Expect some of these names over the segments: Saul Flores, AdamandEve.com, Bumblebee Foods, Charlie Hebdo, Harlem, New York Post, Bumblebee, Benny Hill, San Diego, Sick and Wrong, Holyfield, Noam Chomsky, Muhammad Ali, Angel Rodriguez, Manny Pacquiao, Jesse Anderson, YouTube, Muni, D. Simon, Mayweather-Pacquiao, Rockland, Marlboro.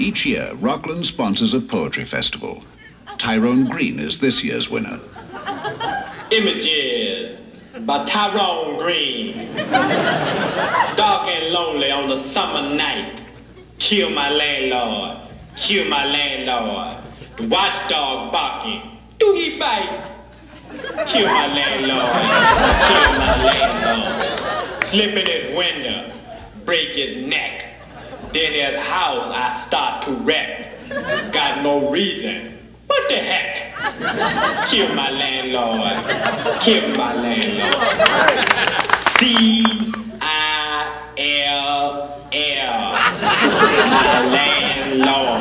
Each year, Rockland sponsors a poetry festival. Tyrone Green is this year's winner. Images by Tyrone Green. Dark and lonely on the summer night. Kill my landlord, kill my landlord. The watchdog barking, do he bite? Kill my landlord, kill my landlord. Slip in his window, break his neck. Then his house I start to wreck. Got no reason, what the heck? Kill my landlord, kill my landlord. C-I-L-L, my landlord.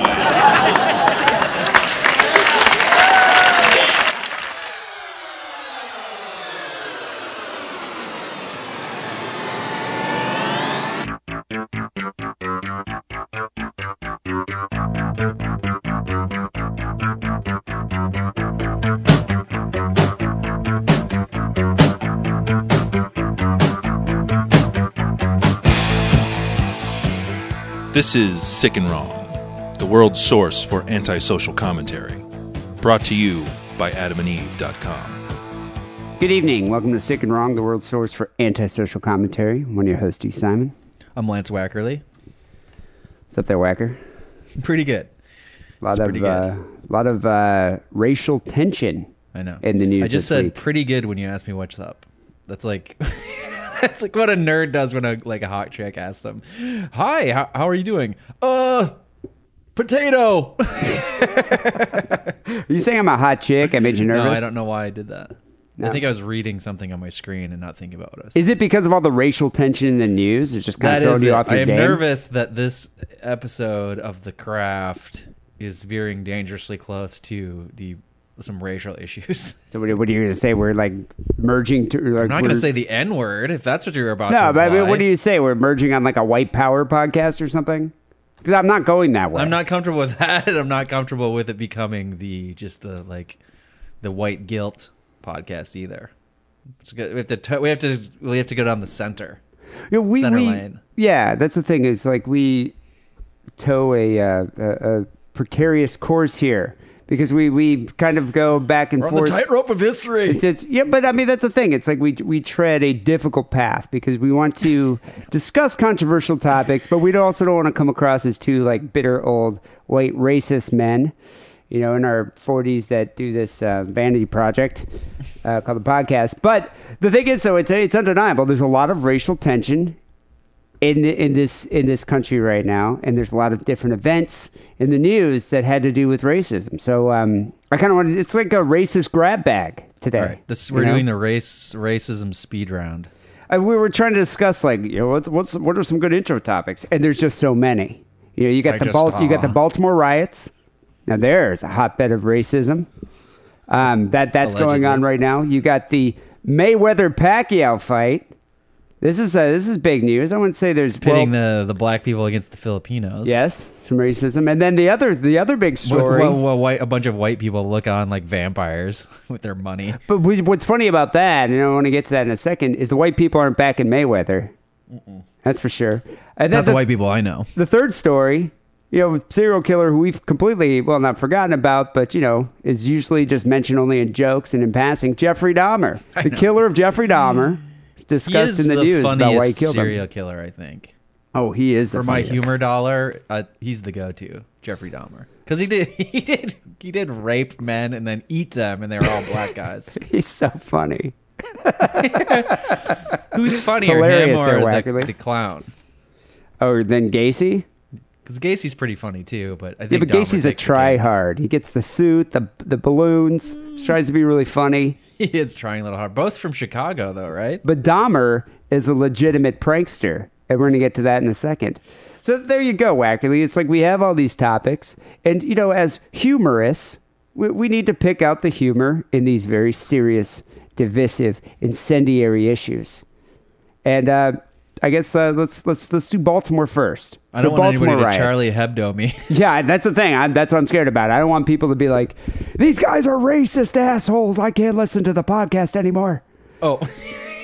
This is Sick and Wrong, the world's source for antisocial commentary, brought to you by AdamandEve.com. Good evening. Welcome to Sick and Wrong, the world's source for antisocial commentary. I'm one of your hosts, D. Simon. I'm Lance Wackerly. What's up there, Wacker? Pretty good. A lot of racial tension. I know. In the news. I just said week. Pretty good when you asked me what's up. That's like... It's like what a nerd does when a hot chick asks them, "Hi, how are you doing?" Potato. Are you saying I'm a hot chick? I made you nervous? No, I don't know why I did that. No. I think I was reading something on my screen and not thinking about what I was thinking. Is it because of all the racial tension in the news? It's just kind of throwing you off your game? I am nervous that this episode of The Craft is veering dangerously close to some racial issues. So what are you going to say? We're like merging to... Like, I'm not going to say the N-word, if that's what you're about to imply. No, but what do you say? We're merging on like a white power podcast or something? Because I'm not going that way. I'm not comfortable with that. I'm not comfortable with it becoming the white guilt podcast either. It's good. We have to go down the center. You know, we lane. Yeah, that's the thing. Is like we tow a precarious course here. Because we kind of go back and forth. We're on the tightrope of history. But I mean, that's the thing. It's like we tread a difficult path because we want to discuss controversial topics, but we also don't want to come across as two like bitter old white racist men, you know, in our 40s that do this vanity project called the podcast. But the thing is, though, it's undeniable. There's a lot of racial tension in this country right now, and there's a lot of different events in the news that had to do with racism. So I kind of wanted, it's like a racist grab bag today. Right. We're doing the racism speed round. We were trying to discuss like, you know, what are some good intro topics, and there's just so many. You know, you got the Baltimore riots. Now there's a hotbed of racism that's allegedly going on right now. You got the Mayweather-Pacquiao fight. This is big news. I wouldn't say there's pitting the black people against the Filipinos. Yes, some racism, and then the other big story. A bunch of white people look on like vampires with their money. But what's funny about that, and I want to get to that in a second, is the white people aren't back in Mayweather. Mm-mm. That's for sure. And not the white people I know. The third story, you know, serial killer who we've completely not forgotten about, but you know is usually just mentioned only in jokes and in passing. Jeffrey Dahmer, the killer of Jeffrey Dahmer. Discussed in the news about why he killed him. Serial killer, I think. Oh, he is the funniest. For my humor dollar, he's the go-to, Jeffrey Dahmer, because he did rape men and then eat them, and they were all black guys. He's so funny. Who's funnier, him or the clown? Oh, then Gacy. Because Gacy's pretty funny too, but I think but Gacy's a try-hard. He gets the suit, the balloons, tries to be really funny. He is trying a little hard. Both from Chicago, though, right? But Dahmer is a legitimate prankster, and we're going to get to that in a second. So there you go, Wackerly. It's like we have all these topics, and, you know, as humorists, we need to pick out the humor in these very serious, divisive, incendiary issues. And, I guess let's do Baltimore first. I don't want anybody to Charlie Hebdo me. Yeah, that's the thing. That's what I'm scared about. I don't want people to be like, these guys are racist assholes. I can't listen to the podcast anymore. Oh,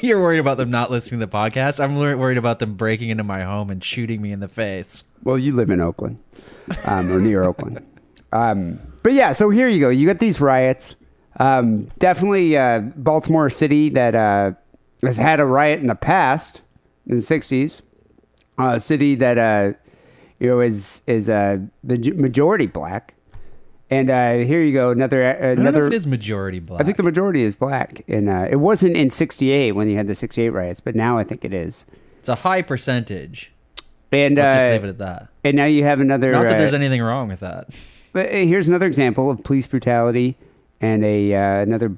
you're worried about them not listening to the podcast? I'm worried about them breaking into my home and shooting me in the face. Well, you live in Oakland. or near Oakland. But yeah, so here you go. You got these riots. Definitely Baltimore City that has had a riot in the past, in the 60s. A city that is the majority black. And here you go, another. I don't know if it is majority black. I think the majority is black, and it wasn't in '68 when you had the '68 riots, but now I think it is. It's a high percentage. And let's just leave it at that. And now you have another. Not that there's anything wrong with that. But here's another example of police brutality, and a another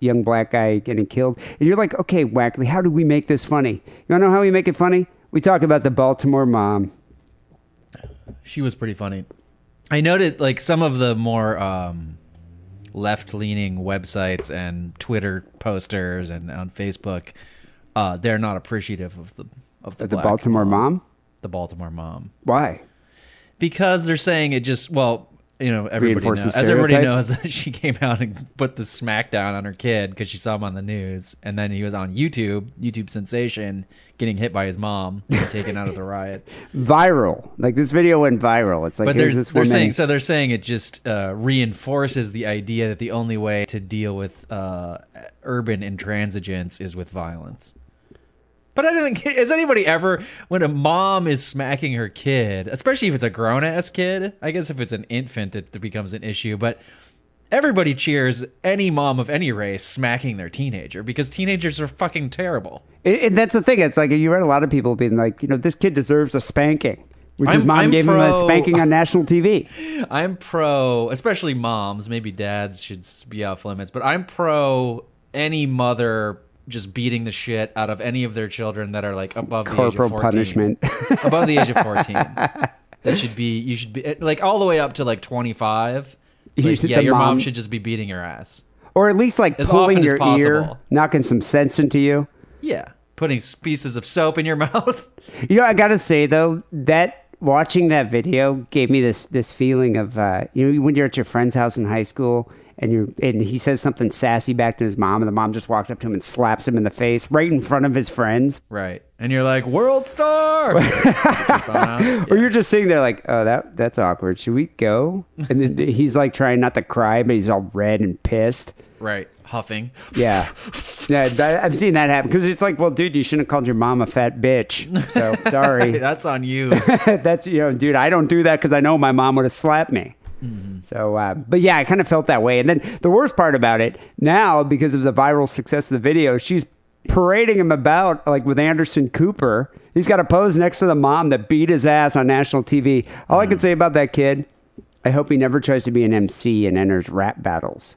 young black guy getting killed. And you're like, okay, Wackerly, how do we make this funny? You wanna know how we make it funny? We talk about the Baltimore mom. She was pretty funny. I noted like some of the more left-leaning websites and Twitter posters and on Facebook, they're not appreciative of the Baltimore mom. The Baltimore mom. Why? Because they're saying it just everybody knows, as everybody knows, that she came out and put the smack down on her kid because she saw him on the news, and then he was on YouTube sensation, getting hit by his mom, taken out of the riots. Viral, like this video went viral. It's like, but here's this woman. They're saying it just reinforces the idea that the only way to deal with urban intransigence is with violence. But I don't think, is anybody ever, when a mom is smacking her kid, especially if it's a grown-ass kid, I guess if it's an infant, it becomes an issue, but everybody cheers any mom of any race smacking their teenager, because teenagers are fucking terrible. And that's the thing, it's like, you read a lot of people being like, this kid deserves a spanking, which his mom gave him a spanking on national TV. I'm pro, especially moms, maybe dads should be off limits, but I'm pro any mother just beating the shit out of any of their children that are like above the age of 14. Corporal punishment. Above the age of 14. That should be, you should be like all the way up to like 25. Like, yeah, your mom should just be beating your ass. Or at least like pulling your ear, knocking some sense into you. Yeah. Putting pieces of soap in your mouth. I got to say though, that watching that video gave me this feeling of, when you're at your friend's house in high school and he says something sassy back to his mom, and the mom just walks up to him and slaps him in the face right in front of his friends. Right. And you're like, world star! Yeah. Or you're just sitting there like, oh, that's awkward. Should we go? And then he's like trying not to cry, but he's all red and pissed. Right. Huffing. Yeah. I've seen that happen. Because it's like, well, dude, you shouldn't have called your mom a fat bitch. So, sorry. That's on you. That's, dude, I don't do that because I know my mom would have slapped me. Mm-hmm. So, but yeah, I kind of felt that way. And then the worst part about it now, because of the viral success of the video, she's parading him about like with Anderson Cooper. He's got to pose next to the mom that beat his ass on national TV. All I can say about that kid, I hope he never tries to be an MC and enters rap battles.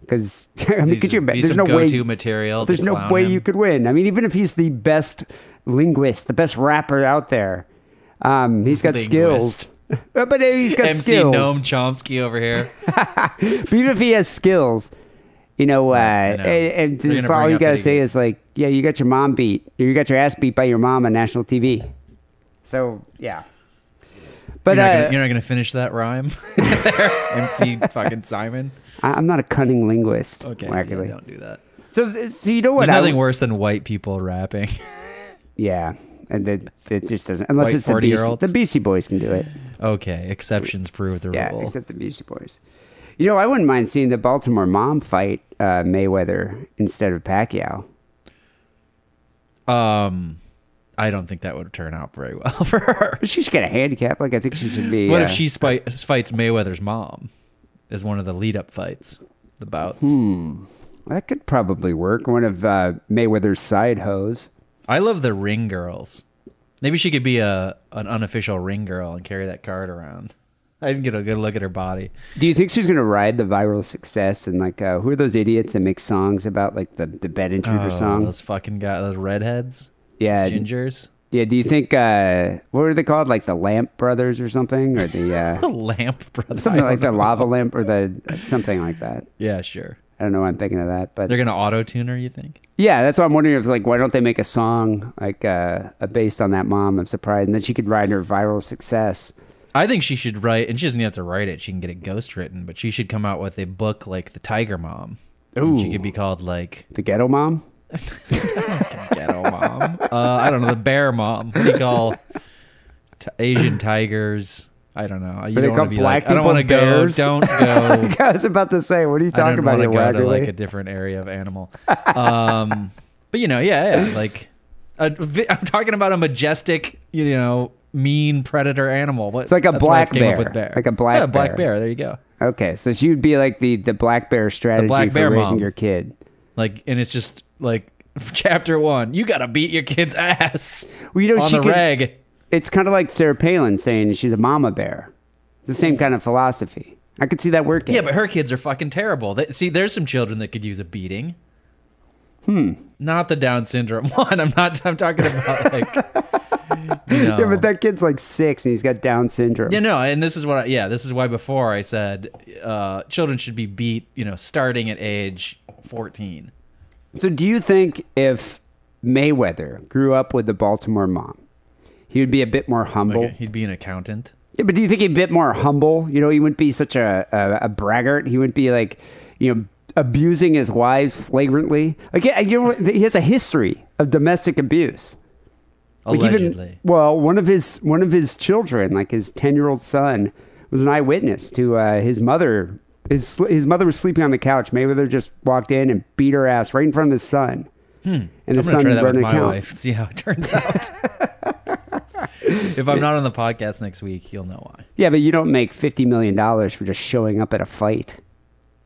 Because I mean, could you imagine? There's no go-to material. There's no way you could win. I mean, even if he's the best linguist, the best rapper out there, he's got skills. But he's got MC skills. MC Noam Chomsky over here. But even if he has skills, and this all you gotta say is like, yeah, you got your mom beat. You got your ass beat by your mom on national TV. So yeah. But you're not gonna finish that rhyme, MC fucking Simon. I'm not a cunning linguist. Okay, yeah, don't do that. So you know what? There's nothing worse than white people rapping. Yeah. And it just doesn't, unless it's the Beastie Boys can do it. Okay, exceptions prove the rule. Yeah, except the Beastie Boys. I wouldn't mind seeing the Baltimore mom fight Mayweather instead of Pacquiao. I don't think that would turn out very well for her. She's got a handicap. Like I think she should be. What if she fights Mayweather's mom as one of the lead-up fights, the bouts? That could probably work. One of Mayweather's side hoes. I love the ring girls. Maybe she could be an unofficial ring girl and carry that card around. I didn't get a good look at her body. Do you think she's going to ride the viral success and like who are those idiots that make songs about like the bed intruder song? Those fucking guys, those redheads? Yeah. Those gingers? Yeah, do you think what were they called? Like the Lamp Brothers or something? Or the the Lamp Brothers. Something like the Lava Lamp or the something like that. Yeah, sure. I don't know why I'm thinking of that, but they're gonna auto-tune her, you think? Yeah, that's what I'm wondering. If like, why don't they make a song like based on that mom? I'm surprised, and then she could ride her viral success. I think she should write, and she doesn't have to write it. She can get it ghostwritten, but she should come out with a book like The Tiger Mom. Ooh, she could be called like The Ghetto Mom. Ghetto Mom. I don't know, The Bear Mom. What do you call Asian tigers? I don't know. You don't want to be like, I don't want to go. Don't go. I was about to say, what are you talking about? I don't want to go to like a different area of animal. But you know, yeah, like I'm talking about a majestic, you know, mean predator animal. What, it's like a black bear. Like a black bear. Yeah, a black bear. There you go. Okay, so you'd be like the black bear strategy for raising your kid. Like, and it's just like chapter one. You got to beat your kid's ass on the reg. It's kind of like Sarah Palin saying she's a mama bear. It's the same kind of philosophy. I could see that working. Yeah, but her kids are fucking terrible. See, there's some children that could use a beating. Not the Down syndrome one. I'm talking about like... you know. Yeah, but that kid's like 6 and he's got Down syndrome. Yeah, no, and this is what... this is why before I said children should be beat, you know, starting at age 14. So do you think if Mayweather grew up with a Baltimore mom, he would be a bit more humble? Like he'd be an accountant. Yeah, but do you think he'd be a bit more humble? You know, he wouldn't be such a braggart. He wouldn't be like, you know, abusing his wives flagrantly. Like, you know, he has a history of domestic abuse. Allegedly. Like even, well, one of his children, like his 10-year-old son, was an eyewitness to his mother. His mother was sleeping on the couch. Mayweather just walked in and beat her ass right in front of his son. And the son burned an account. And see how it turns out. If I'm not on the podcast next week, you'll know why. Yeah, but you don't make $50 million for just showing up at a fight.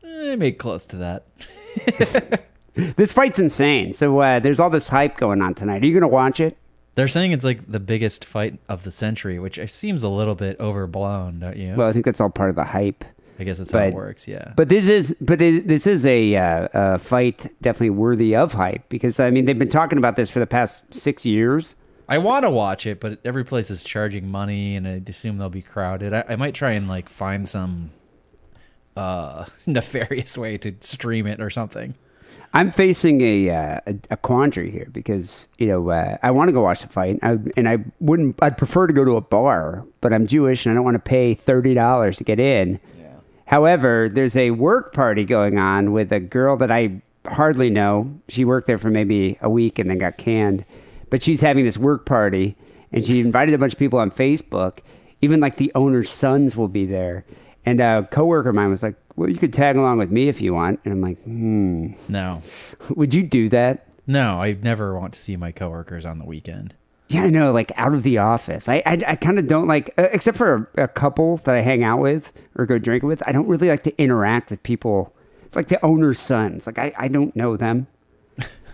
I made close to that. This fight's insane. So there's all this hype going on tonight. Are you going to watch it? They're saying it's like the biggest fight of the century, which seems a little bit overblown, don't you? Well, I think that's all part of the hype. I guess that's how it works, yeah. But this is a fight definitely worthy of hype because, I mean, they've been talking about this for the past 6 years. I want to watch it, but every place is charging money, and I assume they'll be crowded. I might try and like find some nefarious way to stream it or something. I'm facing a quandary here because you know I want to go watch the fight, and I wouldn't. I'd prefer to go to a bar, but I'm Jewish and I don't want to pay $30 to get in. Yeah. However, there's a work party going on with a girl that I hardly know. She worked there for maybe a week and then got canned. But she's having this work party, and she invited a bunch of people on Facebook. Even, like, the owner's sons will be there. And a coworker of mine was like, well, you could tag along with me if you want. And I'm like, no. Would you do that? No, I never want to see my coworkers on the weekend. Yeah, I know, like, out of the office. I kind of don't like, except for a couple that I hang out with or go drink with, I don't really like to interact with people. It's like the owner's sons. Like, I don't know them.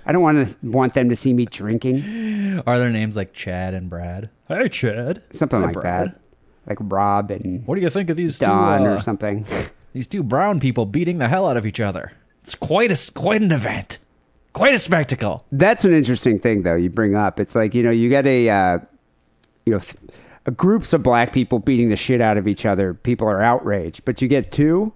I don't want them to see me drinking. Are their names like Chad and Brad? Hey, Chad. Something like Brad. That. Like Rob and what do you think of these Don two, or something? These two brown people beating the hell out of each other. It's quite an event. Quite a spectacle. That's an interesting thing, though, you bring up. It's like, you know, you get a groups of black people beating the shit out of each other. People are outraged. But you get two.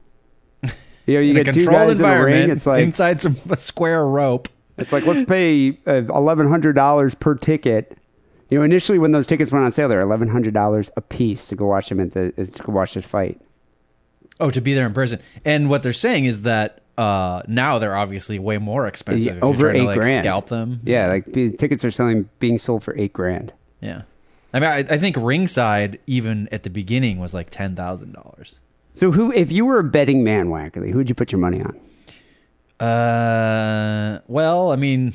You know, you get two guys in a ring. It's like inside a square rope. It's like, let's pay $1,100 per ticket. You know, initially when those tickets went on sale, they were $1,100 a piece to go watch them to go watch this fight. Oh, to be there in person. And what they're saying is that now they're obviously way more expensive. Yeah, over $8,000. Scalp them. Yeah, like tickets are being sold for $8,000. Yeah, I mean, I think ringside even at the beginning was like $10,000. So, if you were a betting man, Wackerly, who would you put your money on? Well, I mean,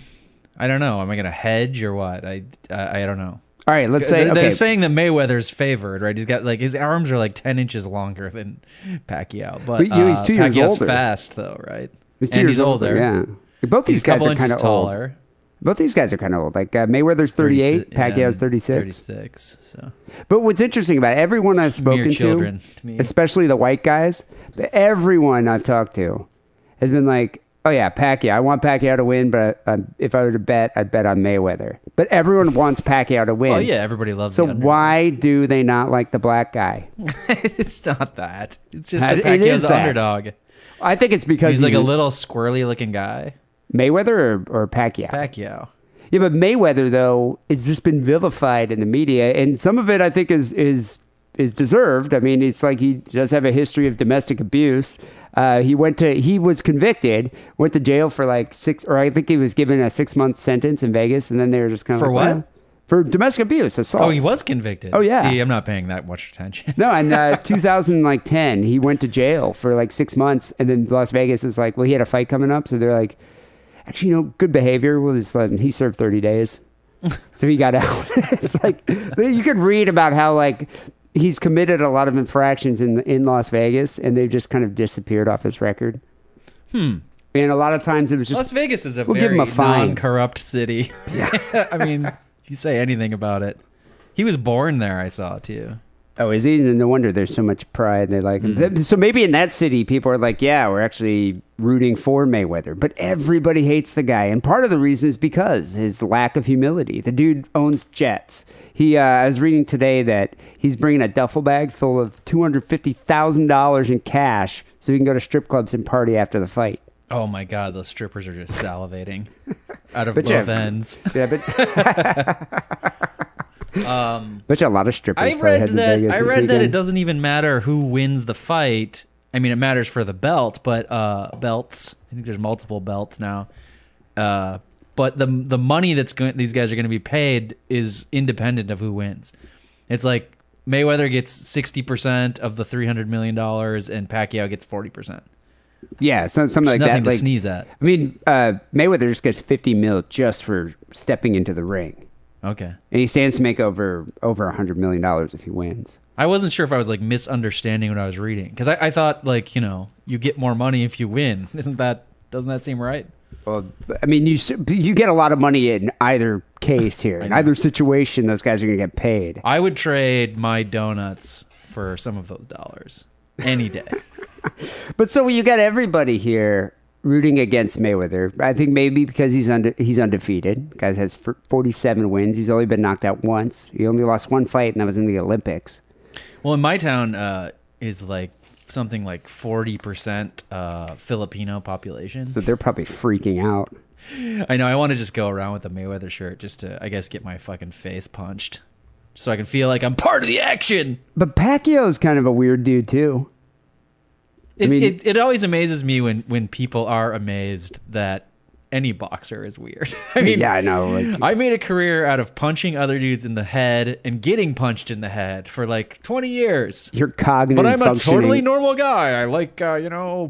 I don't know. Am I going to hedge or what? I don't know. All right, let's say... They're saying that Mayweather's favored, right? He's got, like, his arms are, like, 10 inches longer than Pacquiao. But he's 2 years Pacquiao's older. Pacquiao's fast, though, right? He's two years older. Yeah. Both these guys are kind of old. Both these guys are kind of old. Like, Mayweather's 38, Pacquiao's 36. 36, so... But what's interesting about it, everyone I've spoken to, especially the white guys, but everyone I've talked to has been like... Oh, yeah, Pacquiao. I want Pacquiao to win, but if I were to bet, I'd bet on Mayweather. But everyone wants Pacquiao to win. Oh, yeah, everybody loves the underdog. So why do they not like the black guy? It's not that. It's just that Pacquiao's the underdog. I think it's because he's like a little squirrely-looking guy. Mayweather or Pacquiao? Pacquiao. Yeah, but Mayweather, though, has just been vilified in the media, and some of it, I think, is deserved. I mean, it's like he does have a history of domestic abuse. He was convicted, went to jail for like 6, or I think he was given a 6-month sentence in Vegas, and then they were just kind of for like, what? For domestic abuse, assault. Oh, he was convicted. Oh, yeah. See, I'm not paying that much attention. No, and 2010, he went to jail for like 6 months. And then Las Vegas is like, well, he had a fight coming up. So they're like, actually, you know, good behavior. We'll just let him. He served 30 days. So he got out. It's like, you could read about how like he's committed a lot of infractions in Las Vegas. And they've just kind of disappeared off his record. Hmm. And a lot of times it was just... Las Vegas is a very non-corrupt city. Yeah. I mean... You say anything about it. He was born there, I saw, too. Oh, is he? No wonder there's so much pride. They like him. Mm-hmm. So maybe in that city, people are like, yeah, we're actually rooting for Mayweather. But everybody hates the guy. And part of the reason is because his lack of humility. The dude owns jets. He, I was reading today that he's bringing a duffel bag full of $250,000 in cash so he can go to strip clubs and party after the fight. Oh my God, those strippers are just salivating out of both ends. Yeah, but but a lot of strippers. I read that it doesn't even matter who wins the fight. I mean, it matters for the belt, but belts. I think there's multiple belts now. But the money these guys are going to be paid is independent of who wins. It's like Mayweather gets 60% of the $300 million, and Pacquiao gets 40%. Yeah, something like that. Nothing to sneeze at. I mean, Mayweather just gets $50 million just for stepping into the ring. Okay. And he stands to make over $100 million if he wins. I wasn't sure if I was like misunderstanding what I was reading because I thought like you get more money if you win. Doesn't that seem right? Well, I mean you get a lot of money in either case here. In either situation, those guys are going to get paid. I would trade my donuts for some of those dollars any day. But so you got everybody here rooting against Mayweather. I think maybe because he's undefeated. The guy has 47 wins. He's only been knocked out once. He only lost one fight, and that was in the Olympics. Well, in my town is like something like 40% Filipino population. So they're probably freaking out. I know. I want to just go around with a Mayweather shirt just to, I guess, get my fucking face punched so I can feel like I'm part of the action. But Pacquiao's kind of a weird dude, too. It always amazes me when people are amazed that any boxer is weird. I mean, yeah, I know. Like, I made a career out of punching other dudes in the head and getting punched in the head for like 20 years. You're cognitive functioning. But I'm a totally normal guy. I like,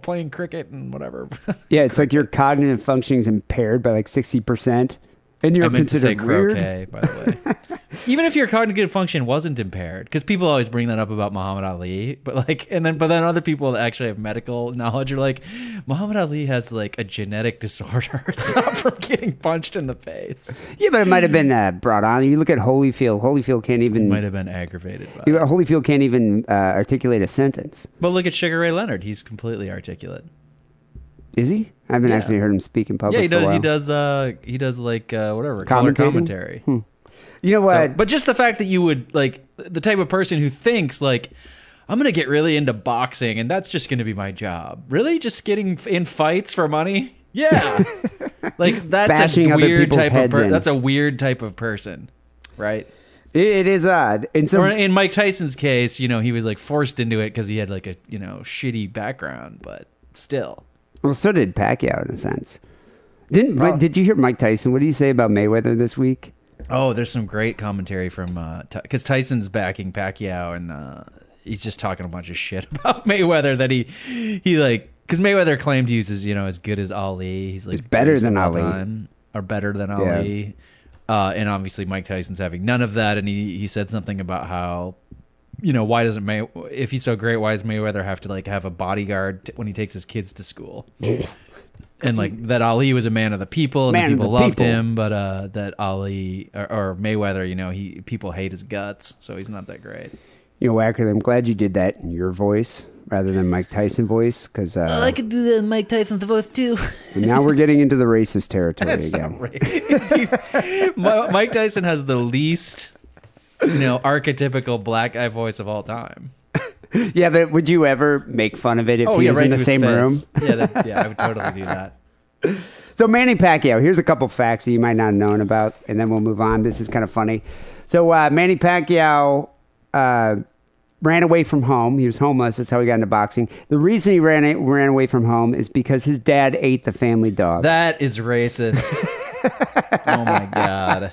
playing cricket and whatever. Yeah, it's like your cognitive functioning is impaired by like 60%. And you're considered weird. I meant to say croquet, by the way. Even if your cognitive function wasn't impaired, because people always bring that up about Muhammad Ali, but then other people that actually have medical knowledge are like, Muhammad Ali has like a genetic disorder. It's not from getting punched in the face. Yeah, but it might have been brought on. You look at Holyfield. Holyfield can't even. Might have been aggravated by. Holyfield can't even articulate a sentence. But look at Sugar Ray Leonard. He's completely articulate. Is he? I haven't actually heard him speak in public. Yeah, he does. For a while. He does like whatever color commentary. You know what? So, but just the fact that you would like the type of person who thinks like I'm going to get really into boxing and that's just going to be my job. Really, just getting in fights for money? Yeah, like that's a weird type of person. That's a weird type of person, right? It is odd. In Mike Tyson's case, he was like forced into it because he had like a shitty background, but still. Well, so did Pacquiao in a sense. Did you hear Mike Tyson? What did he say about Mayweather this week? Oh, there's some great commentary from because Tyson's backing Pacquiao, and he's just talking a bunch of shit about Mayweather that he like because Mayweather claimed he was as good as Ali. He's like better than Ali, and obviously Mike Tyson's having none of that. And he said something about how. Why doesn't if he's so great, why does Mayweather have to like have a bodyguard when he takes his kids to school? And like that Ali was a man of the people, and the people loved him, but that Ali or Mayweather, people hate his guts, so he's not that great. Wackerly, I'm glad you did that in your voice rather than Mike Tyson voice, because I could do that in Mike Tyson's voice too. Now we're getting into the racist territory again. Mike Tyson has the least. Archetypical black guy voice of all time. Yeah, but would you ever make fun of it if he was in the same room? Yeah, I would totally do that. So Manny Pacquiao, here's a couple facts that you might not have known about, and then we'll move on. This is kind of funny. So Manny Pacquiao ran away from home. He was homeless. That's how he got into boxing. The reason he ran away from home is because his dad ate the family dog. That is racist. Oh, my God.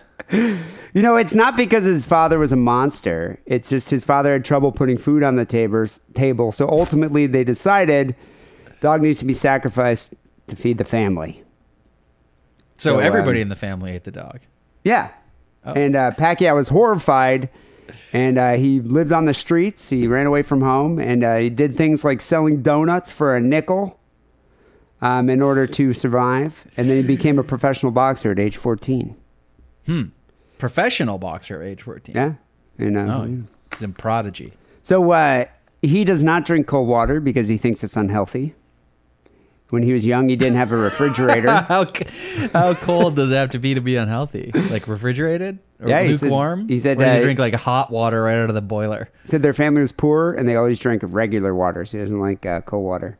You know, it's not because his father was a monster. It's just his father had trouble putting food on the table. So ultimately they decided dog needs to be sacrificed to feed the family. So everybody in the family ate the dog. Yeah. Oh. And Pacquiao was horrified, and he lived on the streets. He ran away from home, and he did things like selling donuts for a nickel in order to survive. And then he became a professional boxer at age 14. Professional boxer at age 14. Yeah. And, he's in prodigy. So he does not drink cold water because he thinks it's unhealthy. When he was young, he didn't have a refrigerator. How cold does it have to be unhealthy? Like refrigerated? Or lukewarm? He said or does he drink like hot water right out of the boiler? He said their family was poor and they always drank regular water, so he doesn't like cold water.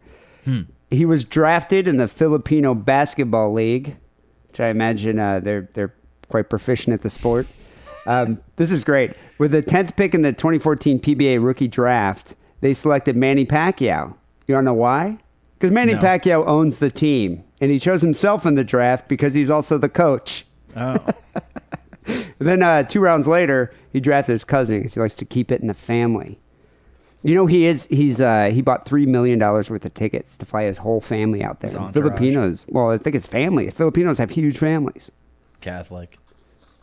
He was drafted in the Filipino Basketball League, which I imagine they're quite proficient at the sport. This is great. With the 10th pick in the 2014 PBA rookie draft, they selected Manny Pacquiao. You don't know why? Because Manny Pacquiao owns the team, and he chose himself in the draft because he's also the coach. Oh. Then 2 rounds later, he drafted his cousin because he likes to keep it in the family. You know, he bought $3 million worth of tickets to fly his whole family out there. Filipinos, well, I think it's family. Filipinos have huge families. Catholic.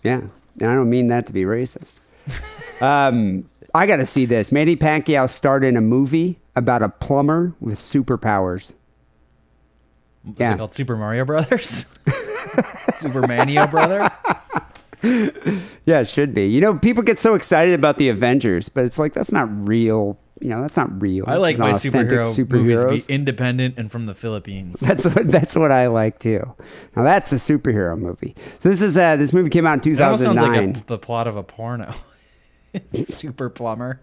Yeah, and I don't mean that to be racist. I got to see this. Manny Pacquiao starred in a movie about a plumber with superpowers. Is it called Super Mario Brothers? Super Manio Brother? Yeah, it should be. You know, people get so excited about the Avengers, but it's like, that's not real. You know, that's not real. I like my superheroes movies be independent and from the Philippines. That's what I like too. Now that's a superhero movie. So this movie came out in 2009. It almost sounds like the plot of a porno. Super plumber.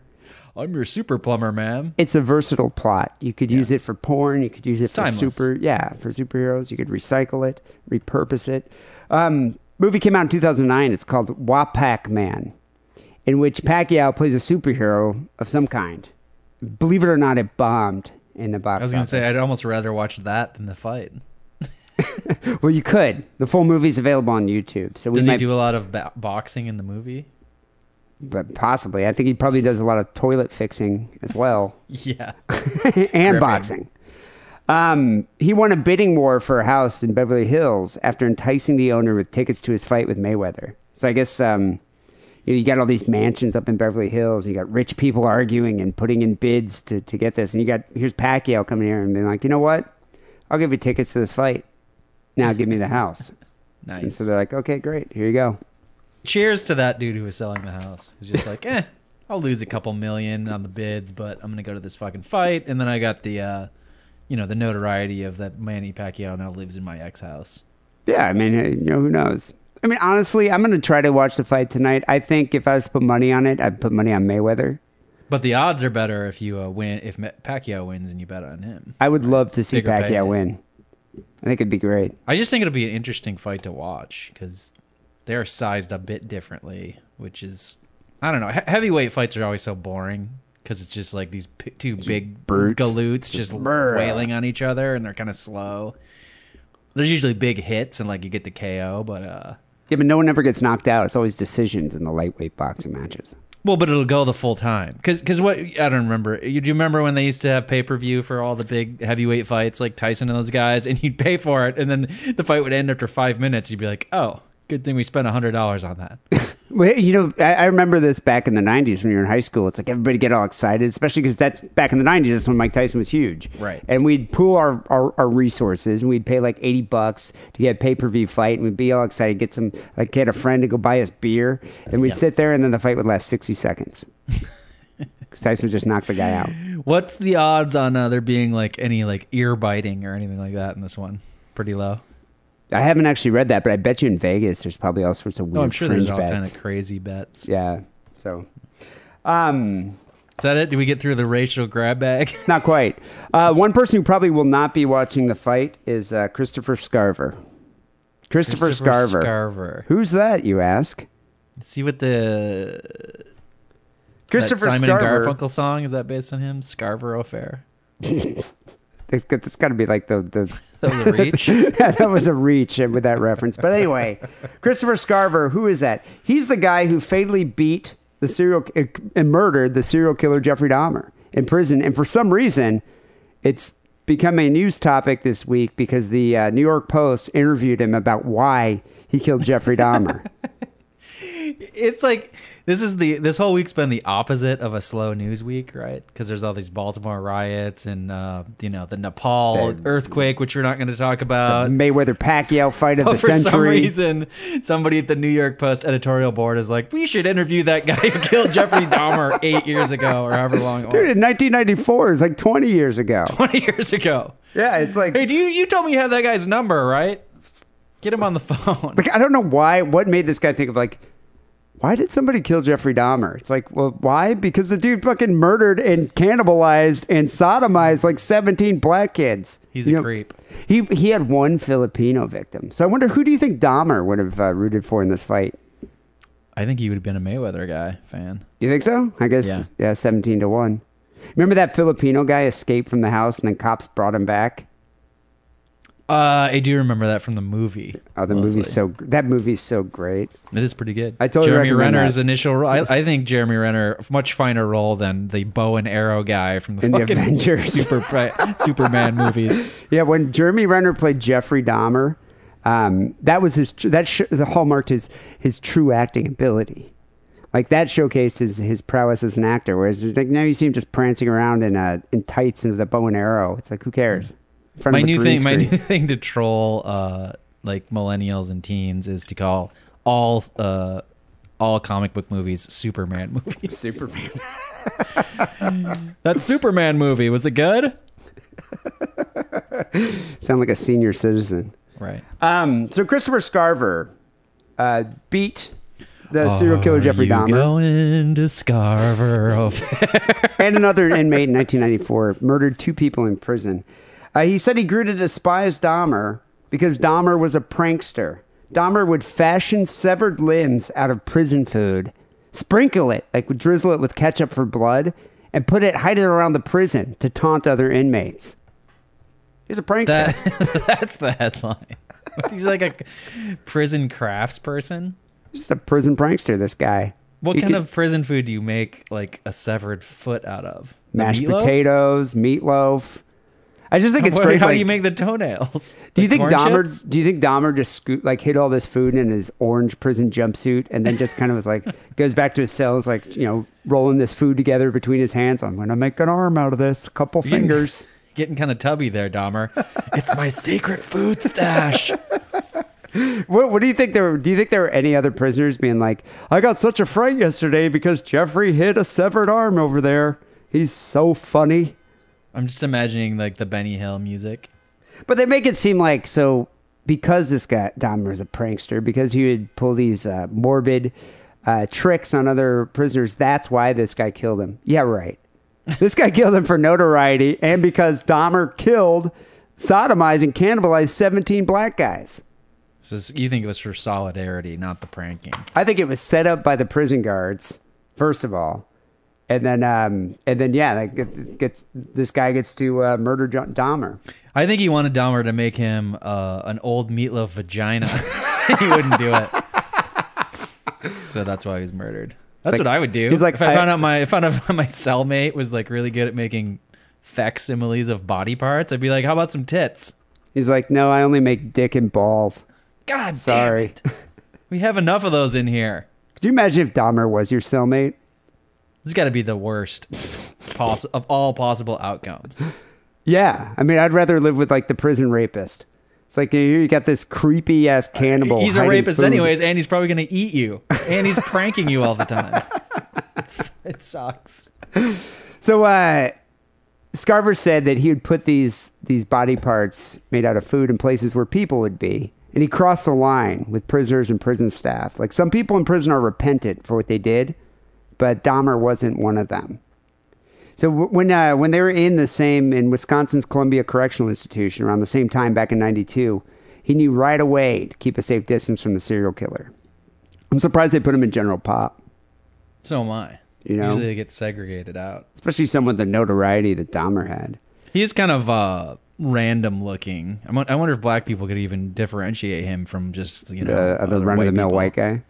I'm your super plumber, ma'am. It's a versatile plot. You could use it for porn. You could use it for for superheroes. You could recycle it, repurpose it. Movie came out in 2009. It's called Wapak Man, in which Pacquiao plays a superhero of some kind. Believe it or not, it bombed in the box office. I was going to say, I'd almost rather watch that than the fight. Well, you could. The full movie's available on YouTube. So Does he do a lot of boxing in the movie? But possibly. I think he probably does a lot of toilet fixing as well. Yeah. And boxing. He won a bidding war for a house in Beverly Hills after enticing the owner with tickets to his fight with Mayweather. So I guess you got all these mansions up in Beverly Hills. You got rich people arguing and putting in bids to get this. And here's Pacquiao coming here and being like, you know what? I'll give you tickets to this fight. Now give me the house. Nice. And so they're like, okay, great. Here you go. Cheers to that dude who was selling the house. He's just like, I'll lose a couple million on the bids, but I'm gonna go to this fucking fight, and then I got the, the notoriety of that Manny Pacquiao now lives in my ex house. Yeah, I mean, who knows? I mean, honestly, I'm gonna try to watch the fight tonight. I think if I was to put money on it, I'd put money on Mayweather. But the odds are better if you win, if Pacquiao wins, and you bet on him. I would love to see Pacquiao win. I think it'd be great. I just think it'll be an interesting fight to watch because they're sized a bit differently, which is, I don't know. Heavyweight fights are always so boring because it's just like these two big galoots just wailing on each other, and they're kind of slow. There's usually big hits and like you get the KO, but but no one ever gets knocked out. It's always decisions in the lightweight boxing matches. Well, but it'll go the full time because what I don't remember. Do you remember when they used to have pay-per-view for all the big heavyweight fights, like Tyson and those guys, and you'd pay for it, and then the fight would end after 5 minutes. You'd be like, oh. Good thing we spent $100 on that. Well, I remember this back in the 90s when you were in high school. It's like everybody get all excited, especially because that's back in the 90s. That's when Mike Tyson was huge. Right. And we'd pool our resources, and we'd pay like $80 to get a pay-per-view fight, and we'd be all excited, get a friend to go buy us beer, and we'd sit there, and then the fight would last 60 seconds. Because Tyson would just knock the guy out. What's the odds on there being like any like ear biting or anything like that in this one? Pretty low. I haven't actually read that, but I bet you in Vegas there's probably all sorts of weird I'm sure there's all bets. Kind of crazy bets. Yeah. So, is that it? Did we get through the racial grab bag? Not quite. One person who probably will not be watching the fight is Christopher Scarver. Christopher Scarver. Who's that, you ask? Let's see what the Christopher that Simon Scarver. And Garfunkel song is that based on him? Scarver O'Fair. It's got to be like the That was a reach. Yeah, that was a reach with that reference. But anyway, Christopher Scarver, who is that? He's the guy who fatally beat the serial and murdered the serial killer Jeffrey Dahmer in prison. And for some reason, it's become a news topic this week because the New York Post interviewed him about why he killed Jeffrey Dahmer. It's like this whole week's been the opposite of a slow news week, right? Because there's all these Baltimore riots and the Nepal earthquake, which we're not going to talk about. The Mayweather-Pacquiao fight of the century. For some reason, somebody at the New York Post editorial board is like, we should interview that guy who killed Jeffrey Dahmer 8 years ago, or however long. It was. Dude, in 1994 is like 20 years ago. 20 years ago. Yeah, it's like, hey, you told me you have that guy's number, right? Get him on the phone. Like, I don't know why. What made this guy think of like, why did somebody kill Jeffrey Dahmer? It's like, well, why? Because the dude fucking murdered and cannibalized and sodomized like 17 black kids. He's a creep. He had one Filipino victim. So I wonder, who do you think Dahmer would have rooted for in this fight? I think he would have been a Mayweather guy fan. You think so? I guess, yeah 17-1. Remember that Filipino guy escaped from the house and then cops brought him back? I do remember that from the movie. Oh, that movie's so great. It is pretty good. I totally Jeremy Renner's that. Initial role. I think Jeremy Renner, much finer role than the bow and arrow guy from the Avengers, Superman movies. Yeah, when Jeremy Renner played Jeffrey Dahmer, that was that hallmarked his true acting ability. Like that showcased his prowess as an actor. Whereas like now you see him just prancing around in tights and the bow and arrow. It's like, who cares? Mm-hmm. My new thing to troll like millennials and teens is to call all comic book movies Superman movies. Superman. That Superman movie, was it good? Sound like a senior citizen, right? So Christopher Scarver beat the serial killer Jeffrey Dahmer. Going to Scarver and another inmate in 1994 murdered two people in prison. He said he grew to despise Dahmer because Dahmer was a prankster. Dahmer would fashion severed limbs out of prison food, sprinkle it, like drizzle it with ketchup for blood, and hide it around the prison to taunt other inmates. He's a prankster. That's the headline. He's like a prison crafts person. Just a prison prankster, this guy. What kind of prison food do you make like a severed foot out of? Mashed potatoes, meatloaf. I just think it's great. How do you make the toenails? Do you think Dahmer just hid all this food in his orange prison jumpsuit and then just kind of was like, goes back to his cells, like, you know, rolling this food together between his hands. I'm going to make an arm out of this, a couple fingers. Getting kind of tubby there, Dahmer. It's my secret food stash. What do you think do you think there were any other prisoners being like, I got such a fright yesterday because Jeffrey hid a severed arm over there. He's so funny. I'm just imagining like the Benny Hill music. But they make it seem like, so because this guy, Dahmer, is a prankster, because he would pull these morbid tricks on other prisoners, that's why this guy killed him. Yeah, right. This guy killed him for notoriety and because Dahmer killed, sodomized, and cannibalized 17 black guys. So you think it was for solidarity, not the pranking? I think it was set up by the prison guards, first of all. This guy gets to murder Dahmer. I think he wanted Dahmer to make him an old meatloaf vagina. He wouldn't do it, so that's why he was murdered. That's like, what I would do. He's like, if I found out my cellmate was like really good at making facsimiles of body parts, I'd be like, how about some tits? He's like, no, I only make dick and balls. God, sorry, damn it. We have enough of those in here. Could you imagine if Dahmer was your cellmate? It's got to be the worst of all possible outcomes. Yeah. I mean, I'd rather live with like the prison rapist. It's like, you got this creepy ass cannibal. He's a rapist anyways, and he's probably going to eat you. And he's pranking you all the time. It sucks. So Scarver said that he would put these body parts made out of food in places where people would be. And he crossed the line with prisoners and prison staff. Like some people in prison are repentant for what they did. But Dahmer wasn't one of them. So when they were in Wisconsin's Columbia Correctional Institution around the same time back in 92, he knew right away to keep a safe distance from the serial killer. I'm surprised they put him in general pop. So am I. You know? Usually they get segregated out. Especially someone with the notoriety that Dahmer had. He is kind of random looking. I wonder if black people could even differentiate him from just, you know, the run-of-the-mill white guy.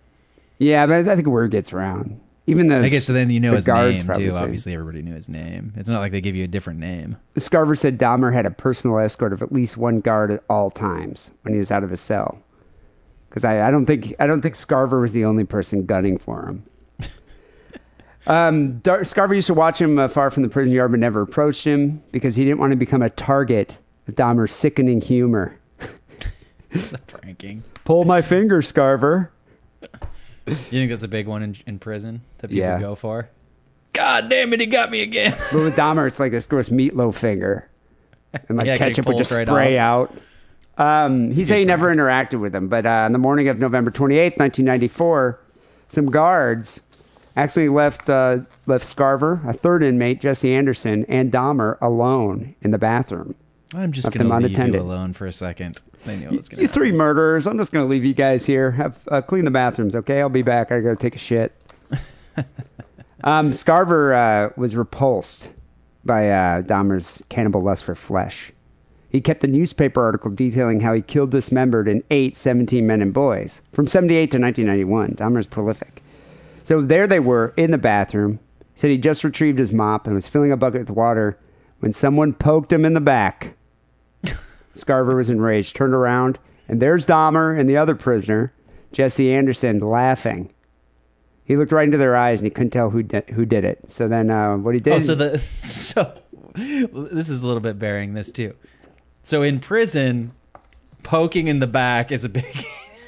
Yeah, but I think word gets around. Even though I guess so, then you know his name too. Obviously, everybody knew his name. It's not like they give you a different name. Scarver said Dahmer had a personal escort of at least one guard at all times when he was out of his cell. Because I don't think Scarver was the only person gunning for him. Scarver used to watch him far from the prison yard, but never approached him because he didn't want to become a target of Dahmer's sickening humor. The pranking. Pull my finger, Scarver. You think that's a big one in prison that people go for? God damn it, he got me again. But with Dahmer, it's like this gross meatloaf finger. And like ketchup would just spray out. He said he never interacted with them, but on the morning of November 28th, 1994, some guards actually left Scarver, a third inmate, Jesse Anderson, and Dahmer alone in the bathroom. I'm just going to leave you alone for a second. They knew what was going to happen. You three murderers. I'm just going to leave you guys here. Clean the bathrooms, okay? I'll be back. I got to take a shit. Scarver was repulsed by Dahmer's cannibal lust for flesh. He kept a newspaper article detailing how he killed, dismembered, and ate 17 men and boys from 78 to 1991. Dahmer's prolific. So there they were in the bathroom. He said he just retrieved his mop and was filling a bucket with water when someone poked him in the back. Scarver was enraged, turned around, and there's Dahmer and the other prisoner, Jesse Anderson, laughing. He looked right into their eyes and he couldn't tell who did it. So then what he did... Oh, so this is a little bit bearing this too. So in prison, poking in the back is a big...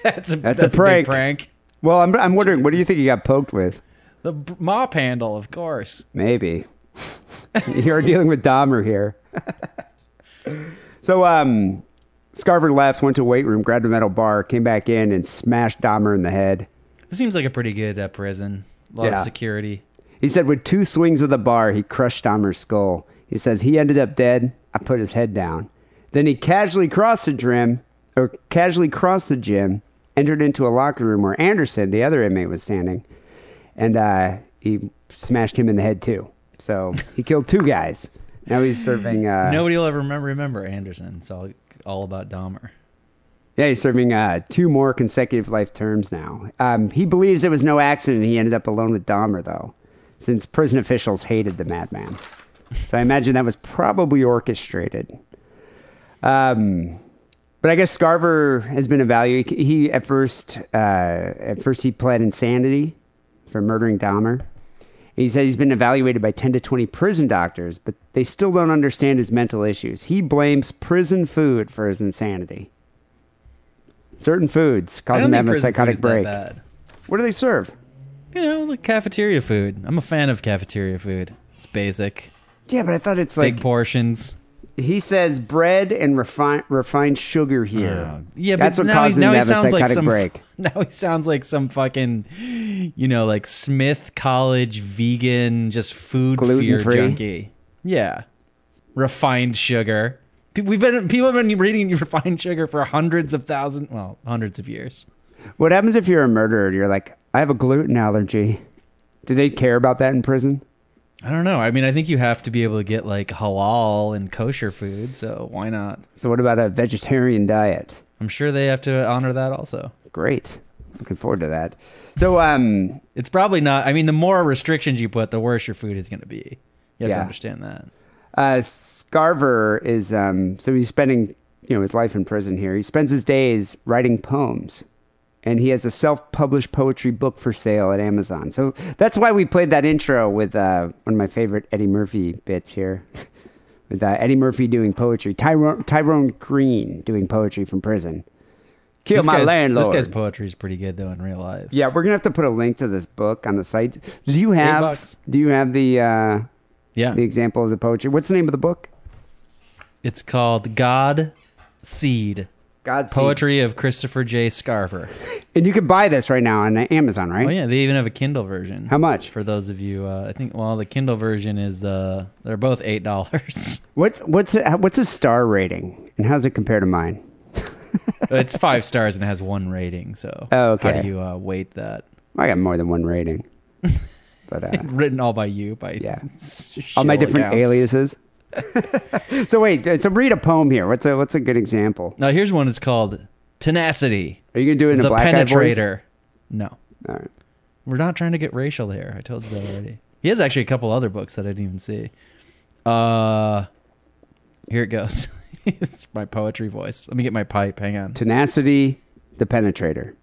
that's a prank. Big prank. Well, I'm wondering, what do you think he got poked with? The mop handle, of course. Maybe. You're dealing with Dahmer here. So Scarver left, went to a weight room, grabbed a metal bar, came back in, and smashed Dahmer in the head. This seems like a pretty good prison. A lot of security. He said with two swings of the bar, he crushed Dahmer's skull. He says, he ended up dead. I put his head down. Then he casually crossed the gym, entered into a locker room where Anderson, the other inmate, was standing, and he smashed him in the head too. So he killed two guys. Now he's serving... Nobody will ever remember Anderson. It's all about Dahmer. Yeah, he's serving two more consecutive life terms now. He believes it was no accident he ended up alone with Dahmer, though, since prison officials hated the madman. So I imagine that was probably orchestrated. But I guess Scarver has been evaluated. He at first he pled insanity for murdering Dahmer. He said he's been evaluated by 10 to 20 prison doctors, but they still don't understand his mental issues. He blames prison food for his insanity. Certain foods cause him to have a psychotic break. What do they serve? You know, like cafeteria food. I'm a fan of cafeteria food. It's basic. Yeah, but I thought it's like... Big portions. He says bread and refined sugar here. Yeah, that's but what now, now he sounds like some break. Now he sounds like some fucking, you know, like Smith College vegan, just food fear junkie. Yeah, refined sugar. People have been reading refined sugar for hundreds of years. What happens if you're a murderer? You're like, I have a gluten allergy. Do they care about that in prison? I don't know. I mean, I think you have to be able to get like halal and kosher food, so why not? So what about a vegetarian diet? I'm sure they have to honor that also. Great. Looking forward to that. So it's probably not... I mean, the more restrictions you put, the worse your food is going to be. You have to understand that. Scarver is... so he's spending his life in prison here. He spends his days writing poems. And he has a self-published poetry book for sale at Amazon. So that's why we played that intro with one of my favorite Eddie Murphy bits here. With Eddie Murphy doing poetry. Tyrone Green doing poetry from prison. Kill my landlord. This guy's poetry is pretty good, though, in real life. Yeah, we're going to have to put a link to this book on the site. Do you have the example of the poetry? What's the name of the book? It's called God Seed. Poetry of Christopher J. Scarver. And you can buy this right now on Amazon, right? Oh, yeah. They even have a Kindle version. How much? For those of you, the Kindle version is, they're both $8. What's a star rating? And how does it compare to mine? It's 5 stars and it has 1 rating, so. Oh, okay. How do you weight that? I got more than 1 rating. But written all by you. By all my different aliases. So wait, so read a poem here. What's a good example? Now here's one. It's called Tenacity. Are you gonna do it in a black penetrator? Voice? No. All right. We're not trying to get racial here. I told you that already. He has actually a couple other books that I didn't even see. Here it goes. It's my poetry voice. Let me get my pipe. Hang on. Tenacity, the penetrator.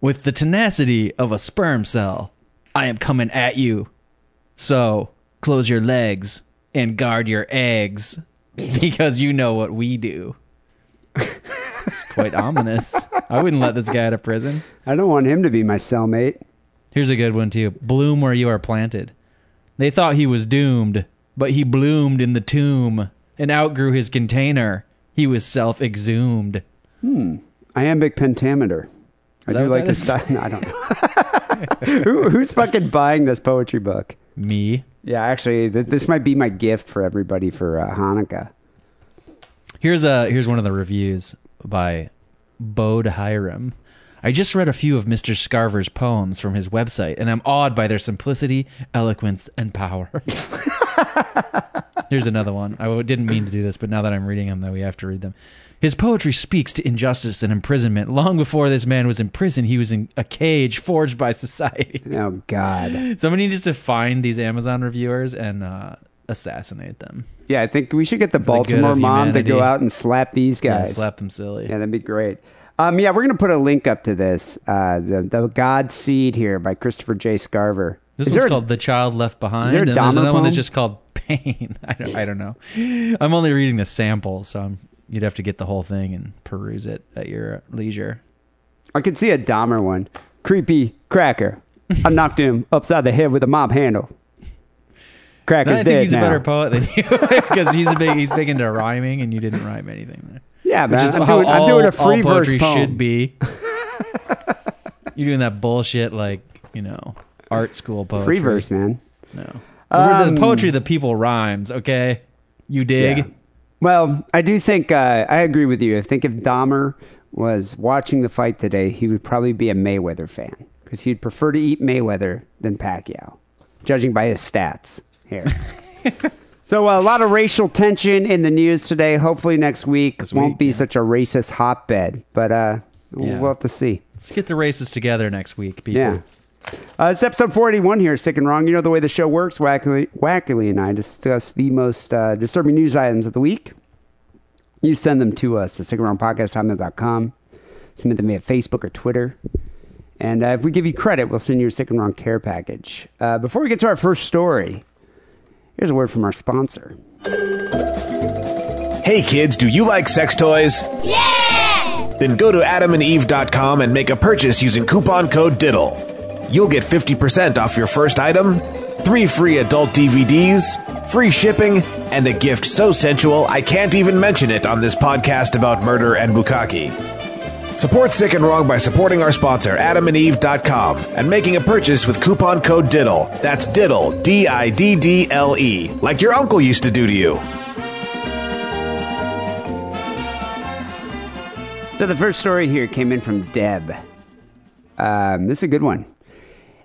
With the tenacity of a sperm cell, I am coming at you. So close your legs and guard your eggs, because you know what we do. It's quite ominous. I wouldn't let this guy out of prison. I don't want him to be my cellmate. Here's a good one too. Bloom where you are planted. They thought he was doomed, but he bloomed in the tomb and outgrew his container. He was self-exhumed. Iambic pentameter. I do like this. No, I don't know. Who's fucking buying this poetry book? Me. Yeah, actually, this might be my gift for everybody for Hanukkah. Here's one of the reviews by Bode Hiram. I just read a few of Mr. Scarver's poems from his website, and I'm awed by their simplicity, eloquence, and power. Here's another one. I didn't mean to do this, but now that I'm reading them, though, we have to read them. His poetry speaks to injustice and imprisonment. Long before this man was in prison, he was in a cage forged by society. Oh, God. Somebody needs to find these Amazon reviewers and assassinate them. Yeah, I think we should get the Baltimore mom to go out and slap these guys. Yeah, slap them silly. Yeah, that'd be great. Yeah, we're going to put a link up to this, the God Seed here by Christopher J. Scarver. This one's called The Child Left Behind. Is there a Dahmer there's another poem? One that's just called Pain. I don't know. I'm only reading the sample, so you'd have to get the whole thing and peruse it at your leisure. I could see a Dahmer one. Creepy cracker. I knocked him upside the head with a mop handle. Cracker's dead now. I think he's a better poet than you, because he's big into rhyming, and you didn't rhyme anything there. Yeah, man. Which is how I'm doing a free verse poem. All poetry should be. You're doing that bullshit, like, you know, art school poetry. Free verse, man. No. The poetry that people rhymes, okay? You dig? Yeah. Well, I do think, I agree with you. I think if Dahmer was watching the fight today, he would probably be a Mayweather fan, because he'd prefer to eat Mayweather than Pacquiao, judging by his stats here. So a lot of racial tension in the news today. Hopefully next week won't be such a racist hotbed, but we'll have to see. Let's get the races together next week, people. Yeah. It's episode 481 here, Sick and Wrong. You know the way the show works. Wackerly and I discuss the most disturbing news items of the week. You send them to us, the sickandwrongpodcast.com. Submit them via Facebook or Twitter. And if we give you credit, we'll send you a Sick and Wrong care package. Before we get to our first story, here's a word from our sponsor. Hey kids, do you like sex toys? Yeah! Then go to AdamandEve.com and make a purchase using coupon code DIDDLE. You'll get 50% off your first item, 3 free adult DVDs, free shipping, and a gift so sensual I can't even mention it on this podcast about murder and bukkake. Support Sick and Wrong by supporting our sponsor, AdamandEve.com, and making a purchase with coupon code DIDDLE. That's DIDDLE, D-I-D-D-L-E, like your uncle used to do to you. So the first story here came in from Deb. This is a good one.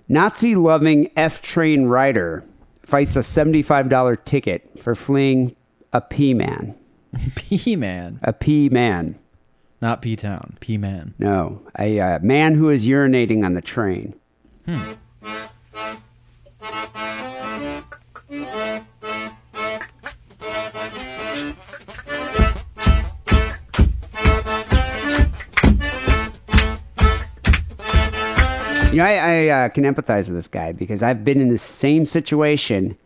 Nazi-loving F train rider fights a $75 ticket for fleeing a P-man. P-man? A P-man. Not P-town. P-man. No. A man who is urinating on the train. You know, I can empathize with this guy, because I've been in the same situation,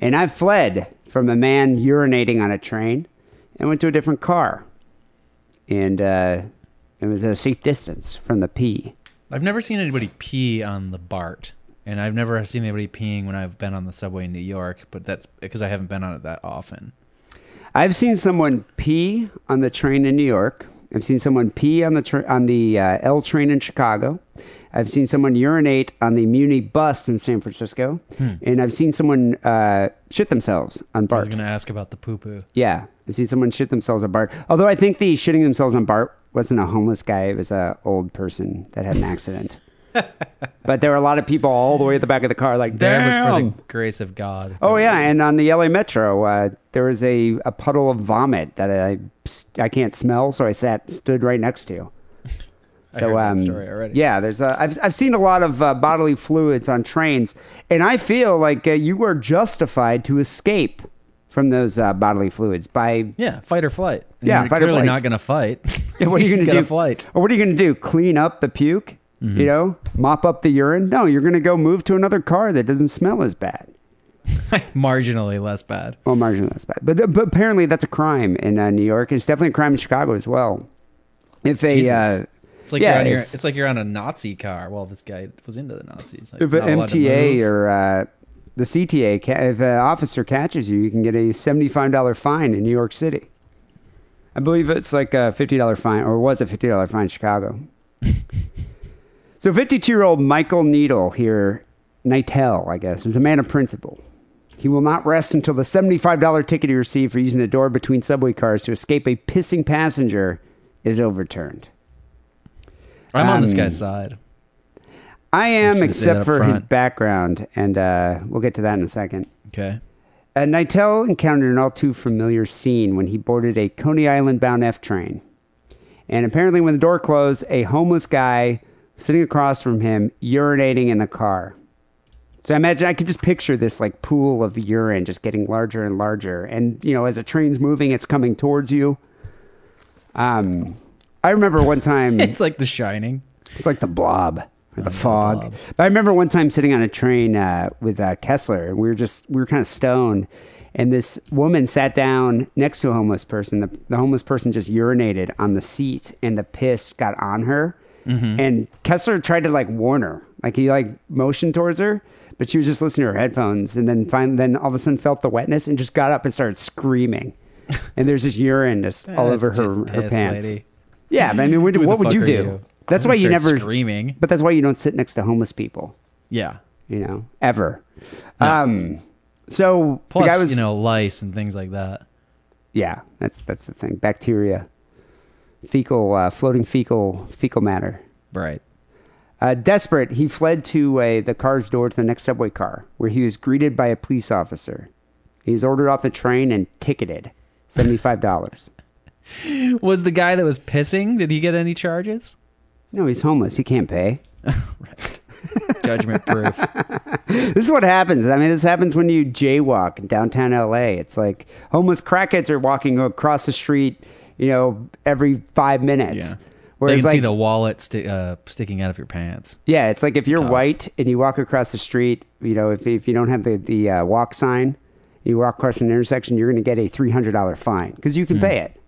and I've fled from a man urinating on a train and went to a different car. And it was at a safe distance from the pee. I've never seen anybody pee on the BART, and I've never seen anybody peeing when I've been on the subway in New York, but that's because I haven't been on it that often. I've seen someone pee on the train in New York. I've seen someone pee on the L train in Chicago. I've seen someone urinate on the Muni bus in San Francisco. And I've seen someone shit themselves on BART. I was going to ask about the poo-poo. Yeah. I've seen someone shit themselves on BART. Although I think the shitting themselves on BART wasn't a homeless guy. It was an old person that had an accident. But there were a lot of people all the way at the back of the car like, damn, for the grace of God. Oh, yeah. And on the LA Metro, there was a puddle of vomit that I can't smell. So I stood right next to. So, I heard that story already. Yeah, there's I've seen a lot of bodily fluids on trains, and I feel like you were justified to escape from those bodily fluids by fight or flight. And yeah, you're clearly not going to fight. Yeah, what are you going to do? Flight. Or what are you going to do? Clean up the puke? Mm-hmm. You know, mop up the urine? No, you're going to go move to another car that doesn't smell as bad. Marginally less bad. Well, marginally less bad, but apparently that's a crime in New York. It's definitely a crime in Chicago as well. If a it's like it's like you're on a Nazi car. Well, this guy was into the Nazis. Like, if an MTA or the CTA, if an officer catches you, you can get a $75 fine in New York City. I believe it's like a $50 fine, or was a $50 fine in Chicago. So 52-year-old Michael Nitel, I guess, is a man of principle. He will not rest until the $75 ticket he received for using the door between subway cars to escape a pissing passenger is overturned. I'm on this guy's side. I am, except for his background, and we'll get to that in a second. Okay. Nitel encountered an all-too-familiar scene when he boarded a Coney Island-bound F train. And apparently when the door closed, a homeless guy sitting across from him urinating in the car. So I imagine I could just picture this like pool of urine just getting larger and larger. And, you know, as a train's moving, it's coming towards you. I remember one time... It's like The Shining. It's like the blob, or the fog. The blob. But I remember one time sitting on a train with Kessler, and we were kind of stoned, and this woman sat down next to a homeless person. The homeless person just urinated on the seat, and the piss got on her, mm-hmm. and Kessler tried to like warn her. Like he like motioned towards her, but she was just listening to her headphones, and then all of a sudden felt the wetness and just got up and started screaming. And there's this urine just all over her pants. Lady. Yeah, but I mean, what would you do? That's why you never screaming. But that's why you don't sit next to homeless people. Yeah, you know, ever. No. So plus, the guy was, you know, lice and things like that. Yeah, that's the thing. Bacteria, floating fecal matter. Right. Desperate, he fled to the car's door to the next subway car, where he was greeted by a police officer. He was ordered off the train and ticketed $75. Was the guy that was pissing, did he get any charges? No, he's homeless. He can't pay. Right. Judgment proof. This is what happens. I mean, this happens when you jaywalk in downtown LA. It's like homeless crackheads are walking across the street, you know, every 5 minutes. Yeah. Whereas, you can see the wallet sticking out of your pants. Yeah, it's like if you're white and you walk across the street, you know, if you don't have the walk sign, you walk across an intersection, you're going to get a $300 fine because you can pay it.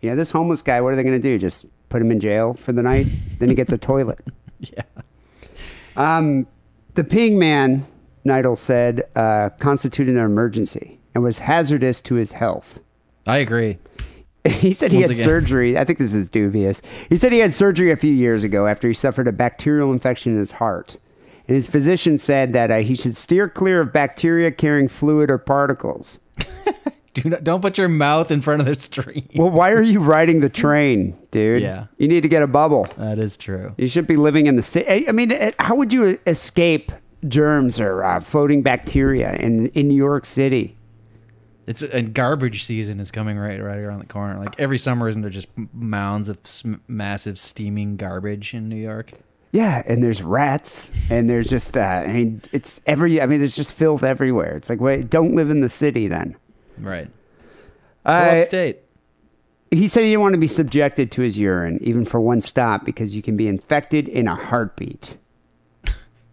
You know, this homeless guy, what are they going to do? Just put him in jail for the night? Then he gets a toilet. Yeah. The peeing man, Nitel said, constituted an emergency and was hazardous to his health. I agree. He said he had surgery. I think this is dubious. He said he had surgery a few years ago after he suffered a bacterial infection in his heart. And his physician said that he should steer clear of bacteria carrying fluid or particles. Don't put your mouth in front of the street. Well, why are you riding the train, dude? Yeah. You need to get a bubble. That is true. You should be living in the city. I mean, how would you escape germs or floating bacteria in New York City? It's and garbage season is coming right around the corner. Like every summer, isn't there just mounds of massive steaming garbage in New York? Yeah, and there's rats, and there's just there's just filth everywhere. It's like, wait, don't live in the city then. Right. Upstate. He said he didn't want to be subjected to his urine, even for one stop, because you can be infected in a heartbeat.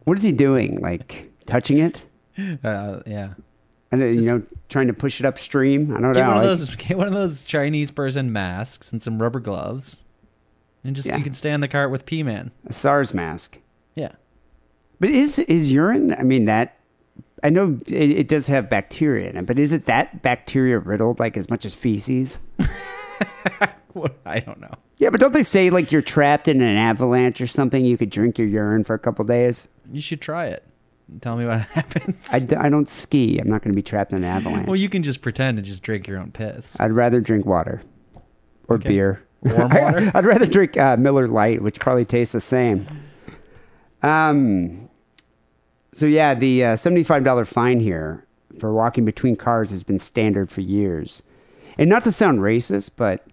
What is he doing? Like touching it? Yeah. And then, you know, trying to push it upstream. I don't know. Get one of those Chinese person masks and some rubber gloves, and just you can stay on the cart with P-Man. A SARS mask. Yeah. But is urine? I mean that. I know it does have bacteria in it, but is it that bacteria riddled like as much as feces? I don't know. Yeah, but don't they say like you're trapped in an avalanche or something? You could drink your urine for a couple days. You should try it. Tell me what happens. I don't ski. I'm not going to be trapped in an avalanche. Well, you can just pretend and just drink your own piss. I'd rather drink water or beer. Warm water? I'd rather drink Miller Lite, which probably tastes the same. So yeah, the $75 fine here for walking between cars has been standard for years. And not to sound racist, but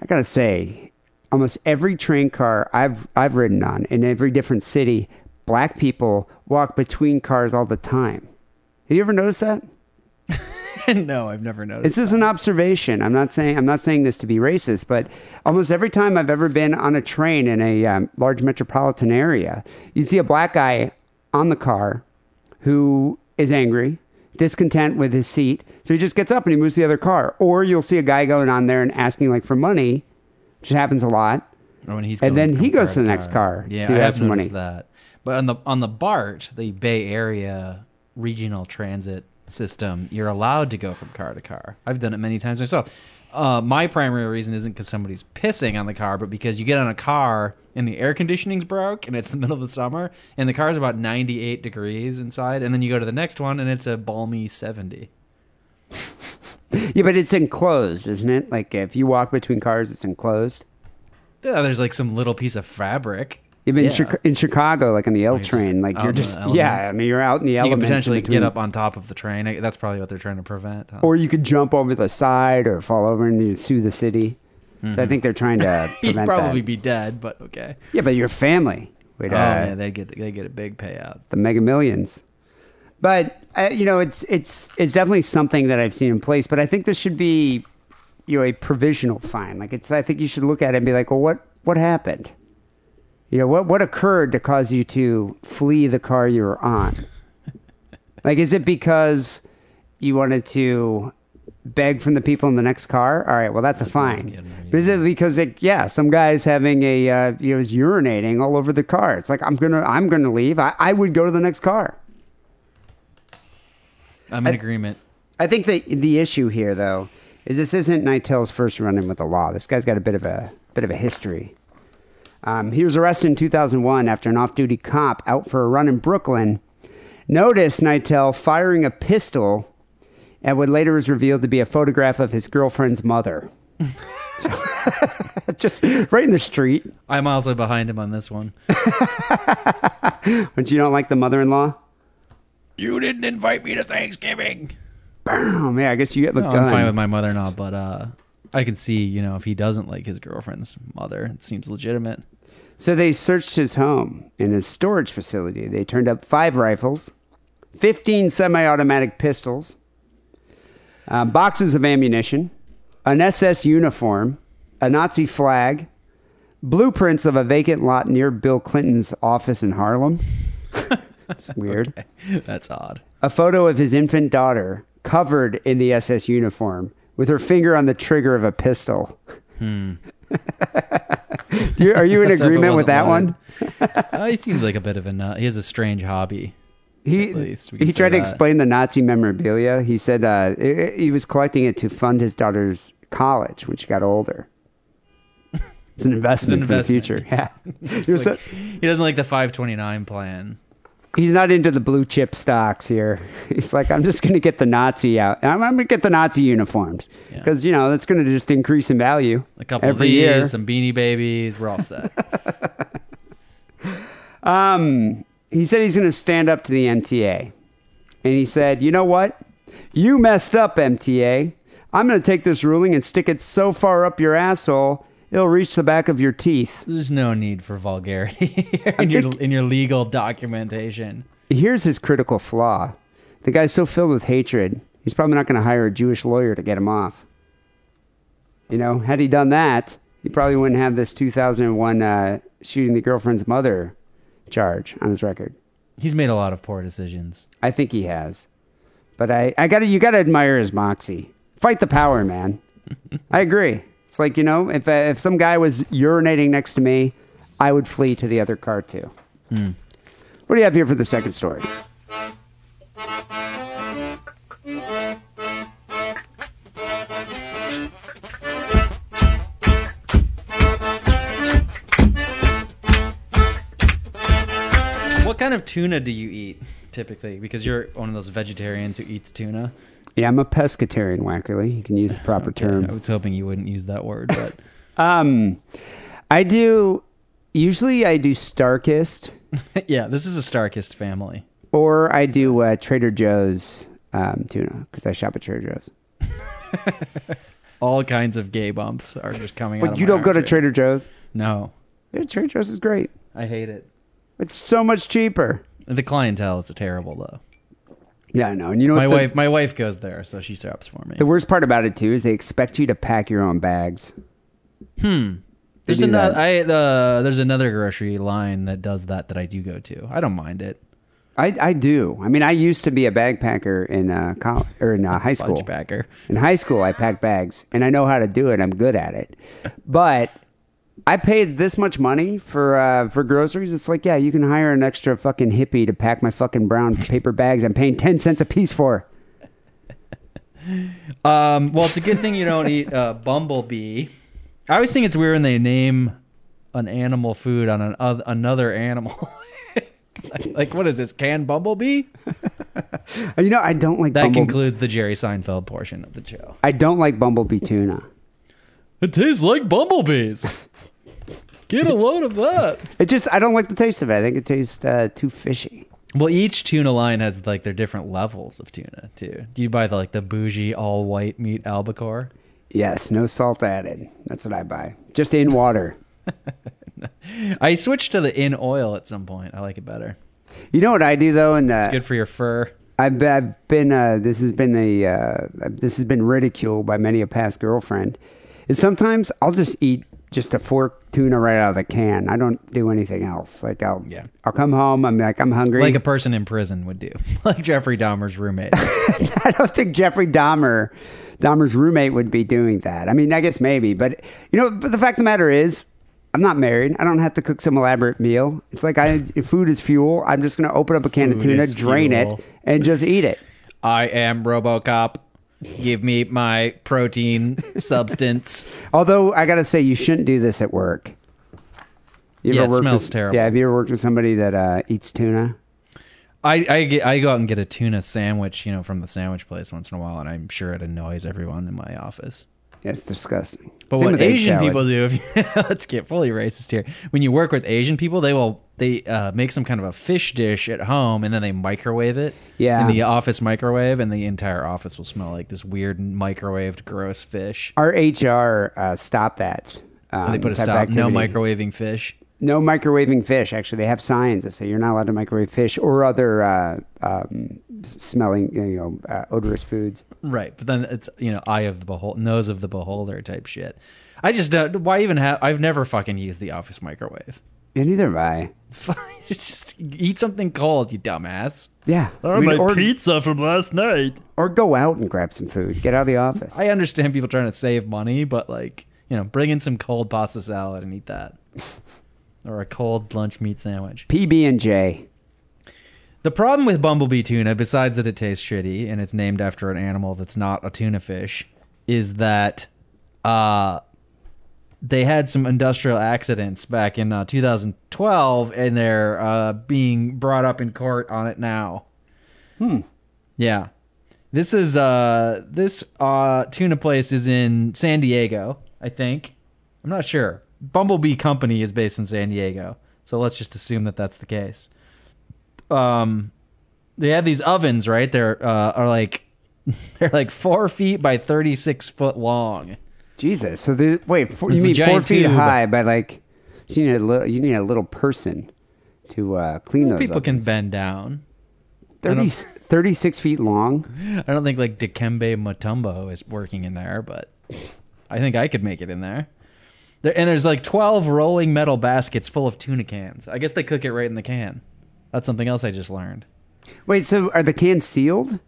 I gotta say, almost every train car I've ridden on in every different city, black people walk between cars all the time. Have you ever noticed that? No, I've never noticed. This is an observation. I'm not saying this to be racist, but almost every time I've ever been on a train in a large metropolitan area, you see a black guy on the car who is angry, discontent with his seat, so he just gets up and he moves to the other car. Or you'll see a guy going on there and asking like for money, which happens a lot. Oh, and then he goes to the next car. Yeah, I have noticed that. But on the BART, the Bay Area Regional Transit System, you're allowed to go from car to car. I've done it many times myself. My primary reason isn't because somebody's pissing on the car, but because you get on a car and the air conditioning's broke and it's the middle of the summer and the car's about 98 degrees inside, and then you go to the next one and it's a balmy 70. Yeah, but it's enclosed, isn't it? Like if you walk between cars, it's enclosed. Yeah, there's like some little piece of fabric. Even in Chicago, like in the L train, like you're just, yeah, I mean, you're out in the elements. You could potentially get up on top of the train. That's probably what they're trying to prevent. Huh? Or you could jump over the side or fall over and you sue the city. Mm-hmm. So I think they're trying to prevent that. You'd probably be dead, but okay. Yeah, but your family would. Oh, yeah, they'd get a big payout. The Mega Millions. But, you know, it's definitely something that I've seen in place, but I think this should be, you know, a provisional fine. Like I think you should look at it and be like, well, what happened? You know, what occurred to cause you to flee the car you were on? Like, is it because you wanted to beg from the people in the next car? All right, well, that's a fine. Is it because, some guy's having is urinating all over the car? It's like, I'm gonna leave. I would go to the next car. I'm in agreement. I think the issue here, though, is this isn't Nitel's first run-in with the law. This guy's got a bit of a history. He was arrested in 2001 after an off-duty cop out for a run in Brooklyn noticed Nitel firing a pistol and what later was revealed to be a photograph of his girlfriend's mother. Just right in the street. I'm also behind him on this one. But you don't like the mother-in-law? You didn't invite me to Thanksgiving. Boom. Yeah, I guess you have a gun. I'm fine with my mother-in-law, but... I can see, you know, if he doesn't like his girlfriend's mother, it seems legitimate. So they searched his home and his storage facility. They turned up 5 rifles, 15 semi-automatic pistols, boxes of ammunition, an SS uniform, a Nazi flag, blueprints of a vacant lot near Bill Clinton's office in Harlem. It's weird. Okay. That's odd. A photo of his infant daughter covered in the SS uniform, with her finger on the trigger of a pistol. Are you in agreement with that one? He seems like a bit of a nut. He has a strange hobby. He tried to explain the Nazi memorabilia. He said he was collecting it to fund his daughter's college when she got older. It's an investment for the future. Yeah. He doesn't like the 529 plan. He's not into the blue chip stocks here. He's like, I'm just going to get the Nazi out. I'm going to get the Nazi uniforms because, you know, that's going to just increase in value. A couple every of these, year. Some Beanie Babies. We're all set. He said he's going to stand up to the MTA. And he said, you know what? You messed up, MTA. I'm going to take this ruling and stick it so far up your asshole it'll reach the back of your teeth. There's no need for vulgarity in your legal documentation. Here's his critical flaw. The guy's so filled with hatred, he's probably not going to hire a Jewish lawyer to get him off. You know, had he done that, he probably wouldn't have this 2001 shooting the girlfriend's mother charge on his record. He's made a lot of poor decisions. I think he has. But you got to admire his moxie. Fight the power, man. I agree. It's like, you know, if some guy was urinating next to me, I would flee to the other car, too. Mm. What do you have here for the second story? What kind of tuna do you eat, typically? Because you're one of those vegetarians who eats tuna. Yeah, I'm a pescatarian, Wackerly. You can use the proper term. I was hoping you wouldn't use that word, but I do. Usually, I do Starkist, Yeah, this is a Starkist family. Or I do Trader Joe's tuna, because I shop at Trader Joe's. All kinds of gay bumps are just coming out of my arm. But you don't go to Trader Joe's? No. Yeah, Trader Joe's is great. I hate it. It's so much cheaper. The clientele is terrible, though. Yeah, I know. And you know what? My wife goes there, so she shops for me. The worst part about it, too, is they expect you to pack your own bags. There's another grocery line that does that I do go to. I don't mind it. I do. I mean, I used to be a bag packer in college, or in high school. Bunch packer. In high school, I packed bags, and I know how to do it. I'm good at it. But I paid this much money for groceries. It's like, yeah, you can hire an extra fucking hippie to pack my fucking brown paper bags. I'm paying 10 cents a piece for. Well, it's a good thing you don't eat Bumblebee. I always think it's weird when they name an animal food on another animal. Like, what is this? Canned Bumblebee? You know, I don't like that Bumblebee. That concludes the Jerry Seinfeld portion of the show. I don't like Bumblebee tuna. It tastes like bumblebees. Get a load of that. I don't like the taste of it. I think it tastes too fishy. Well, each tuna line has, like, their different levels of tuna, too. Do you buy, the bougie all-white meat albacore? Yes, no salt added. That's what I buy. Just in water. I switched to the in oil at some point. I like it better. You know what I do though, and it's good for your fur. I've been this has been ridiculed by many a past girlfriend. Is sometimes I'll just eat just a fork tuna right out of the can. I don't do anything else. Like I'll come home. I'm like, I'm hungry. Like a person in prison would do. Like Jeffrey Dahmer's roommate. I don't think Jeffrey Dahmer's roommate would be doing that. I mean, I guess maybe, but you know, but the fact of the matter is, I'm not married. I don't have to cook some elaborate meal. It's like food is fuel. I'm just going to open up a can of tuna, drain it, and just eat it. I am RoboCop. Give me my protein substance. Although, I got to say, you shouldn't do this at work. It smells terrible. Yeah, have you ever worked with somebody that eats tuna? I go out and get a tuna sandwich, you know, from the sandwich place once in a while, and I'm sure it annoys everyone in my office. Yeah, it's disgusting. But what Asian people do, let's get fully racist here. When you work with Asian people, they make some kind of a fish dish at home, and then they microwave it in the office microwave, and the entire office will smell like this weird microwaved gross fish. Our HR stopped that. They put a stop. Activity. No microwaving fish. No microwaving fish. Actually, they have signs that say you're not allowed to microwave fish or other smelling, odorous foods. Right, but then it's eye of the beholder, nose of the beholder type shit. I just don't. Why even have? I've never fucking used the office microwave. Yeah, neither have I. Just eat something cold, you dumbass. Yeah, or pizza from last night. Or go out and grab some food. Get out of the office. I understand people trying to save money, but bring in some cold pasta salad and eat that. Or a cold lunch meat sandwich. PB&J. The problem with Bumblebee tuna, besides that it tastes shitty and it's named after an animal that's not a tuna fish, is that they had some industrial accidents back in 2012, and they're being brought up in court on it now. Yeah. This is this tuna place is in San Diego, I think. I'm not sure. Bumblebee Company is based in San Diego, so let's just assume that that's the case. They have these ovens, right? They're 4 feet by 36 foot long. Jesus! So you mean 4 feet high by So you need a little person to clean those. People can bend down. 36 feet long. I don't think Dikembe Mutombo is working in there, but I think I could make it in there. And there's 12 rolling metal baskets full of tuna cans. I guess they cook it right in the can. That's something else I just learned. Wait, so are the cans sealed?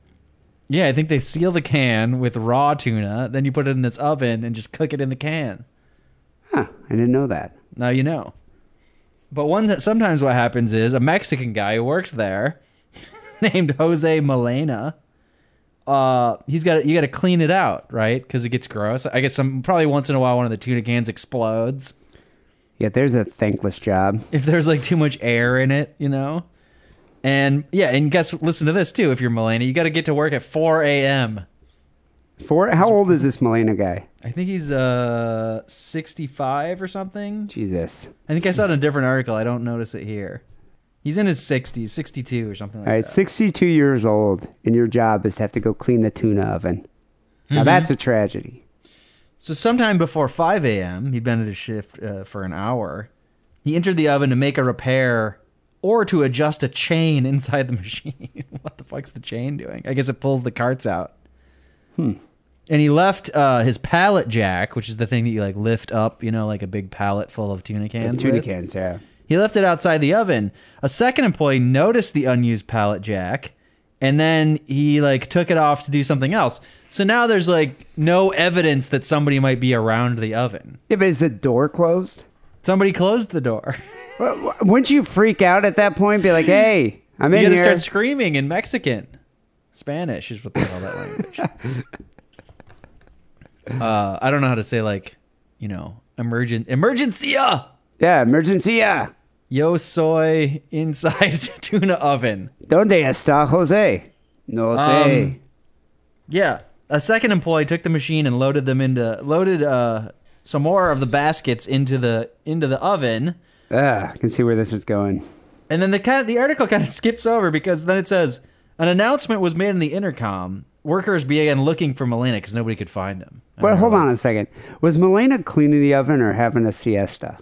Yeah, I think they seal the can with raw tuna. Then you put it in this oven and just cook it in the can. Huh, I didn't know that. Now you know. But sometimes what happens is a Mexican guy who works there named Jose Molina... you got to clean it out, right? Because it gets gross. I guess probably once in a while one of the tuna cans explodes. Yeah, there's a thankless job. If there's too much air in it, And yeah, and listen to this too. If you're Milena, you got to get to work at 4 a.m. How old is this Milena guy? I think he's 65 or something. Jesus. I think I saw it in a different article. I don't notice it here. He's in his 60s, 62 or something like that. All right, 62 years old, and your job is to have to go clean the tuna oven. Now, that's a tragedy. So sometime before 5 a.m., he'd been at his shift for an hour. He entered the oven to make a repair or to adjust a chain inside the machine. What the fuck's the chain doing? I guess it pulls the carts out. And he left his pallet jack, which is the thing that you like lift up, you know, like a big pallet full of tuna cans. Yeah. He left it outside the oven. A second employee noticed the unused pallet jack, and then he like took it off to do something else. So now there's like no evidence that somebody might be around the oven. Yeah, but is the door closed? Somebody closed the door. Well, wouldn't you freak out at that point? Be like, hey, I'm in here. You gotta start screaming in Mexican. Spanish is what they call that language. I don't know how to say like, you know, emergencia. Yeah, emergencia. Yo soy inside tuna oven. ¿Dónde está Jose? No sé. Yeah. A second employee took the machine and loaded them into some more of the baskets into the oven. I can see where this is going. And then the article kind of skips over because then it says an announcement was made in the intercom. Workers began looking for Molina because nobody could find him. Well, hold on a second. Was Molina cleaning the oven or having a siesta?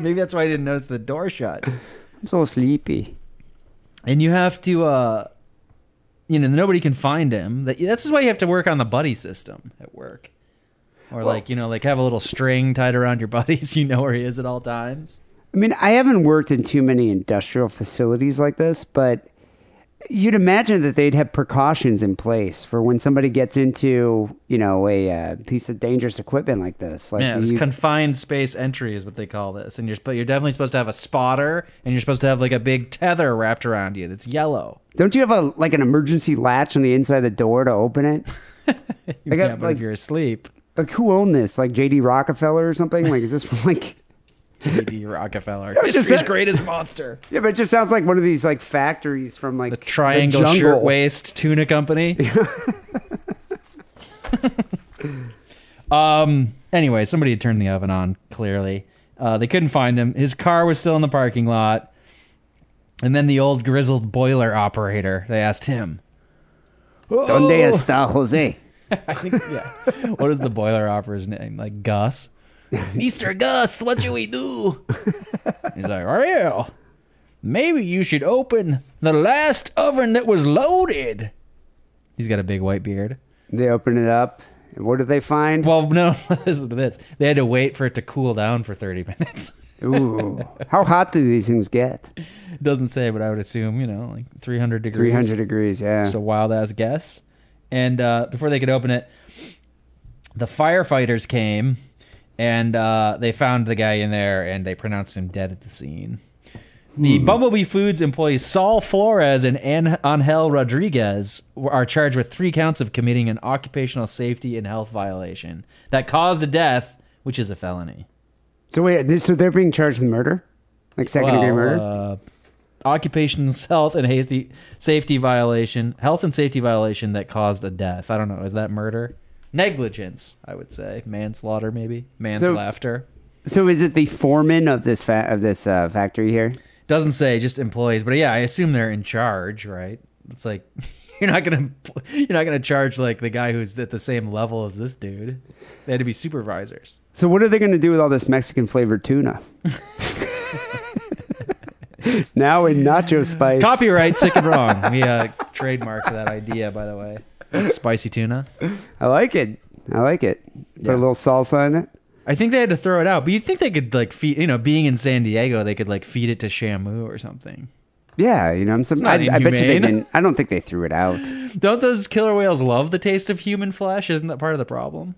Maybe that's why I didn't notice the door shut. I'm so sleepy. And you have to, you know, nobody can find him. That's why you have to work on the buddy system at work. Or like, you know, like have a little string tied around your buddy so you know where he is at all times. I mean, I haven't worked in too many industrial facilities like this, but you'd imagine that they'd have precautions in place for when somebody gets into, you know, a piece of dangerous equipment like this. Like, yeah, it's confined space entry is what they call this. And you're definitely supposed to have a spotter, and you're supposed to have like a big tether wrapped around you that's yellow. Don't you have an emergency latch on the inside of the door to open it? If you're asleep. Like, who owned this? Like J.D. Rockefeller or something? Like, is this from like... J.D. Rockefeller, history's greatest monster. Yeah, but it just sounds like one of these like factories from like the Triangle Shirtwaist Tuna Company. Anyway, somebody had turned the oven on. Clearly, they couldn't find him. His car was still in the parking lot, and then the old grizzled boiler operator. They asked him, "Donde está Jose?" I think. Yeah. What is the boiler operator's name? Like Gus. Mr. Gus, what should we do? He's like, well, maybe you should open the last oven that was loaded. He's got a big white beard. They open it up. What did they find? Well, no, listen to this. They had to wait for it to cool down for 30 minutes. Ooh. How hot do these things get? Doesn't say, but I would assume, you know, like 300 degrees. 300 degrees, yeah. It's a wild-ass guess. And before they could open it, the firefighters came. And they found the guy in there, and they pronounced him dead at the scene. The Bumblebee Foods employees Saul Flores and Angel Rodriguez are charged with 3 counts of committing an occupational safety and health violation that caused a death, which is a felony. So wait, so they're being charged with murder? Like second-degree murder? Occupational health and safety violation, health and safety violation that caused a death. I don't know. Is that murder? Negligence, I would say. Manslaughter, maybe. Manslaughter. So is it the foreman of this factory here? Doesn't say, just employees. But yeah, I assume they're in charge, right? It's like you're not gonna charge like the guy who's at the same level as this dude. They had to be supervisors. So what are they gonna do with all this Mexican flavored tuna? It's now in nacho spice. Copyright Sick and Wrong. We trademarked that idea, by the way. Spicy tuna. I like it. Put a little salsa in it. I think they had to throw it out, but you'd think they could like feed, you know, being in San Diego, they could like feed it to Shamu or something. Yeah, you know, I bet you they didn't. I don't think they threw it out. Don't those killer whales love the taste of human flesh? Isn't that part of the problem?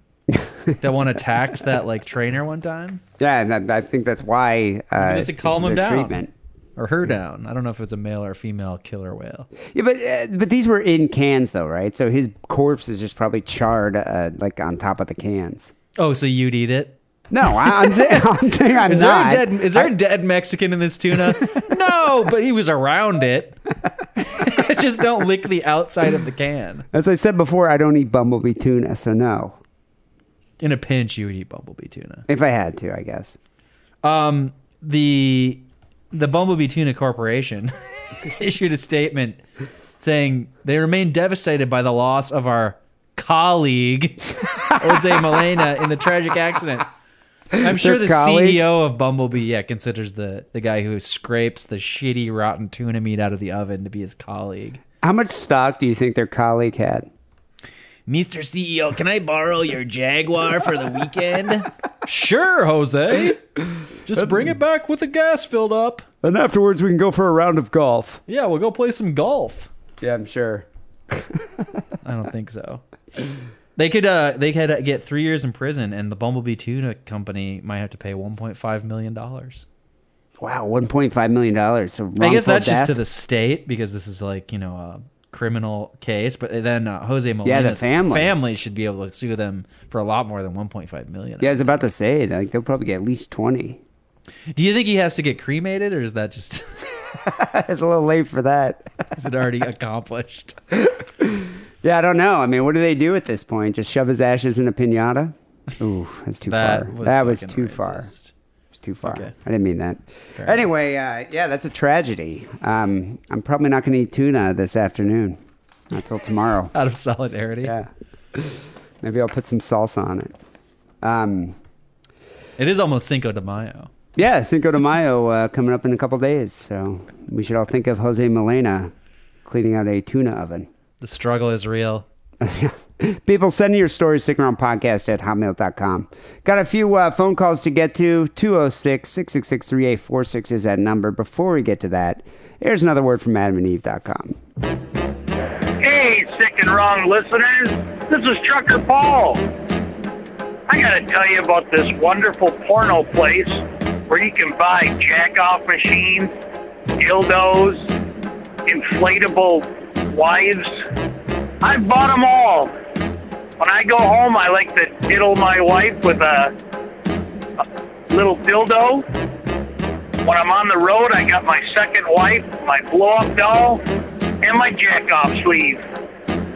That one attacked that like trainer one time. Yeah, and I think that's why this would calm them down. Treatment. Or her down. I don't know if it was a male or female killer whale. Yeah, but these were in cans though, right? So his corpse is just probably charred like on top of the cans. Oh, so you'd eat it? No, I'm saying I'm not. Is there a dead Mexican in this tuna? No, but he was around it. Just don't lick the outside of the can. As I said before, I don't eat bumblebee tuna, so no. In a pinch, you would eat bumblebee tuna. If I had to, I guess. The the Bumblebee Tuna Corporation issued a statement saying they remain devastated by the loss of our colleague, Jose Molina, in the tragic accident. I'm sure the CEO of Bumblebee considers the guy who scrapes the shitty rotten tuna meat out of the oven to be his colleague. How much stock do you think their colleague had? Mr. CEO, can I borrow your Jaguar for the weekend? Sure, Jose. Just bring it back with the gas filled up. And afterwards, we can go for a round of golf. Yeah, we'll go play some golf. Yeah, I'm sure. I don't think so. They could get 3 years in prison, and the Bumblebee Tuna Company might have to pay $1.5 million. Wow, $1.5 million. So I guess that's death. Just to the state, because this is like, you know... criminal case, but then Jose Molina's the family should be able to sue them for a lot more than $1.5 million. Yeah, I was about to say, like, they'll probably get at least 20. Do you think he has to get cremated, or is that just... It's a little late for that. Is it already accomplished? Yeah, I don't know. I mean, what do they do at this point? Just shove his ashes in a piñata? Ooh, that's too far. That was too far. Okay. I didn't mean that. Fair anyway, yeah, that's a tragedy. I'm probably not going to eat tuna this afternoon. Not till tomorrow. Out of solidarity? Yeah. Maybe I'll put some salsa on it. It is almost Cinco de Mayo. Yeah, Cinco de Mayo coming up in a couple days. So we should all think of Jose Molina cleaning out a tuna oven. The struggle is real. People, send your stories, stickaroundpodcast@hotmail.com. Got a few phone calls to get to. 206-666-3846 is that number. Before we get to that, here's another word from AdamandEve.com. Hey, Sick and Wrong listeners. This is Trucker Paul. I got to tell you about this wonderful porno place where you can buy jack-off machines, dildos, inflatable wives. I've bought them all. When I go home, I like to diddle my wife with a little dildo. When I'm on the road, I got my second wife, my blow-up doll, and my jack-off sleeve.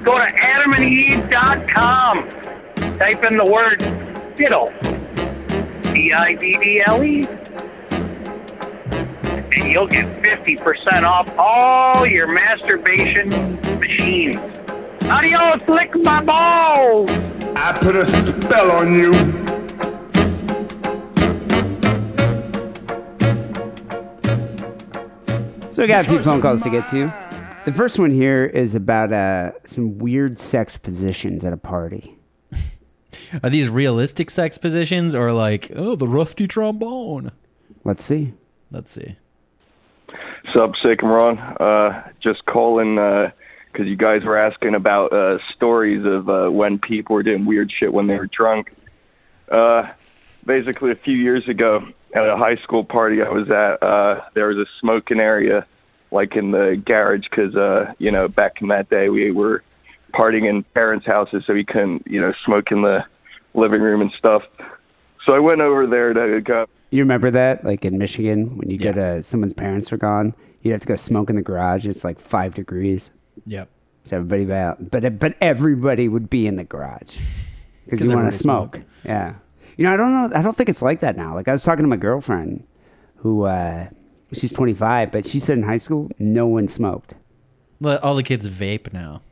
Go to AdamandEve.com. Type in the word diddle. D-I-D-D-L-E. And you'll get 50% off all your masturbation machines. Adios, lick my balls! I put a spell on you. So we got a few phone calls to get to. The first one here is about some weird sex positions at a party. Are these realistic sex positions or like, oh, the rusty trombone? Let's see. Sup, Sick and Wrong. Just calling... because you guys were asking about stories of when people were doing weird shit when they were drunk. Basically, a few years ago, at a high school party I was at, there was a smoking area, like in the garage, because, you know, back in that day we were partying in parents' houses, so we couldn't, you know, smoke in the living room and stuff. So I went over there to go... You remember that, like in Michigan, when you get someone's parents were gone, you'd have to go smoke in the garage, it's like 5 degrees. Yep. So everybody out, but everybody would be in the garage because you want to smoke. Yeah. You know, I don't know. I don't think it's like that now. Like I was talking to my girlfriend, who she's 25, but she said in high school no one smoked. Well, all the kids vape now.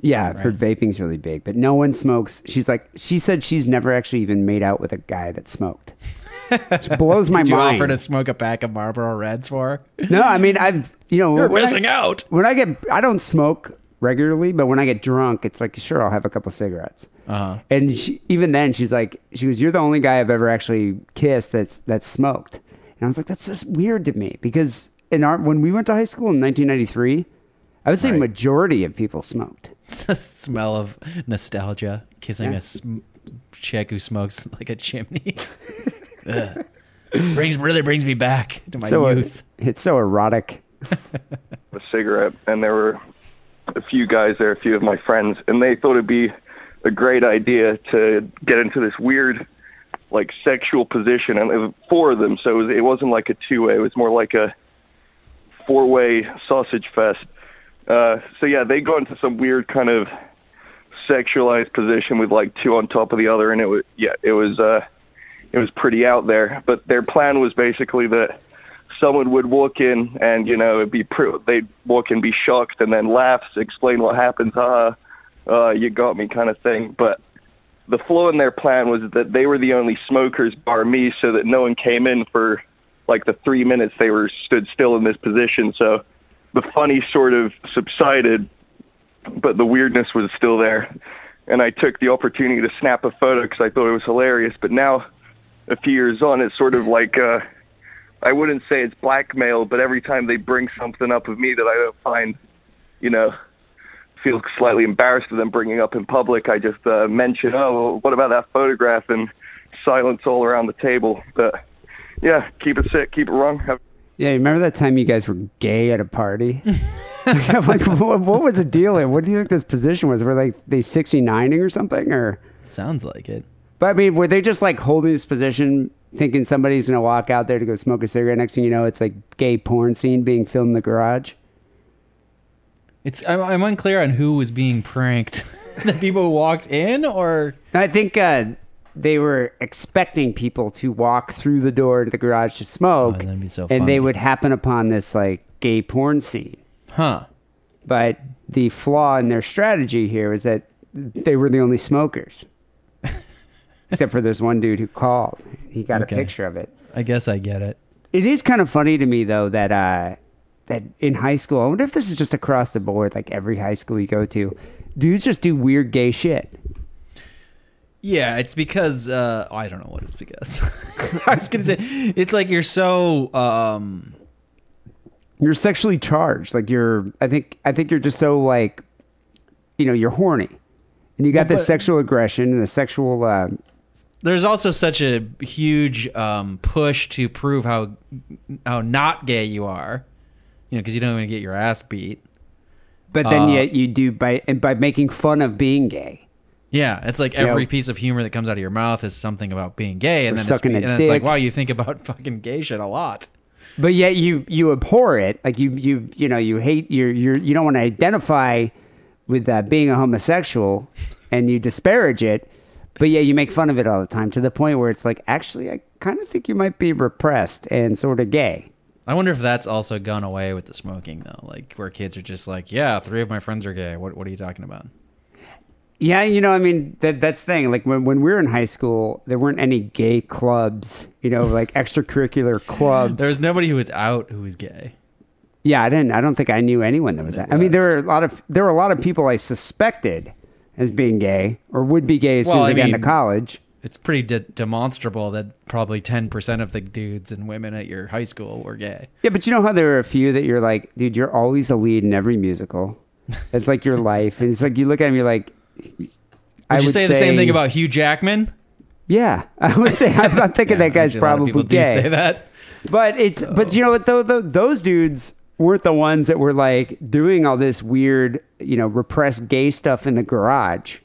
Yeah, I've heard vaping's really big, but no one smokes. She's like, she said she's never actually even made out with a guy that smoked. It blows my mind. Did you offer to smoke a pack of Marlboro Reds for her? No, I mean I've. You know, you're missing out. When I get, I don't smoke regularly, but when I get drunk, it's like, sure, I'll have a couple of cigarettes. Uh-huh. And she, even then, she's like, she was, you're the only guy I've ever actually kissed that's smoked. And I was like, that's just weird to me because when we went to high school in 1993, I would say majority of people smoked. It's a smell of nostalgia, kissing a chick who smokes like a chimney. Really brings me back to my youth. It's so erotic. A cigarette, and there were a few guys there, a few of my friends, and they thought it'd be a great idea to get into this weird, like, sexual position, and it was 4 of them, so it wasn't like a 2-way, it was more like a 4-way sausage fest. So yeah, they got into some weird kind of sexualized position with like 2 on top of the other, and it was pretty out there. But their plan was basically that someone would walk in and, you know, it'd be they'd walk in, be shocked, and then laugh, explain what happens, you got me kind of thing. But the flaw in their plan was that they were the only smokers bar me, so that no one came in for like the 3 minutes they were stood still in this position. So the funny sort of subsided, but the weirdness was still there. And I took the opportunity to snap a photo because I thought it was hilarious. But now, a few years on, it's sort of like, I wouldn't say it's blackmail, but every time they bring something up of me that I don't find, you know, feel slightly embarrassed of them bringing up in public, I just mention, oh, well, what about that photograph? And silence all around the table. But yeah, keep it sick, keep it wrong. Yeah, remember that time you guys were gay at a party? I'm like, what was the deal? What do you think this position was? Were they 69ing or something? Or sounds like it. But I mean, were they just like holding this position, thinking somebody's going to walk out there to go smoke a cigarette? Next thing you know, it's like gay porn scene being filmed in the garage. I'm unclear on who was being pranked. The people who walked in, or I think they were expecting people to walk through the door to the garage to smoke, that'd be so funny. And they would happen upon this like gay porn scene. Huh. But the flaw in their strategy here is that they were the only smokers. Except for this one dude who called. He got a picture of it. I guess I get it. It is kind of funny to me, though, that that in high school, I wonder if this is just across the board, like every high school you go to, dudes just do weird gay shit. Yeah, it's because... I don't know what it's because. I was going to say, it's like you're so... You're sexually charged. Like you're, I think you're just so like, you know, you're horny, and you got this sexual aggression and the sexual. There's also such a huge push to prove how not gay you are, you know, because you don't even get your ass beat. But then yet you do by making fun of being gay. Yeah, it's like every piece of humor that comes out of your mouth is something about being gay, and then it's like, wow, you think about fucking gay shit a lot. But yet you abhor it, like you hate you don't want to identify with being a homosexual, and you disparage it, but yet you make fun of it all the time to the point where it's like, actually, I kind of think you might be repressed and sort of gay. I wonder if that's also gone away with the smoking though, like where kids are just like, yeah, 3 of my friends are gay. What are you talking about? Yeah, you know, I mean, that's the thing. Like, when we were in high school, there weren't any gay clubs, you know, like extracurricular clubs. There was nobody who was out who was gay. Yeah, I don't think I knew anyone that was out. I mean, there were a lot of people I suspected as being gay or would be gay as soon as I got into college. It's pretty demonstrable that probably 10% of the dudes and women at your high school were gay. Yeah, but you know how there were a few that you're like, dude, you're always a lead in every musical. That's like your life. And it's like, you look at him, you're like... Would you say the same thing about Hugh Jackman? Yeah, I would say I'm thinking that guy's probably gay. Do say that, but it's so. But you know what though? Those dudes weren't the ones that were like doing all this weird, you know, repressed gay stuff in the garage.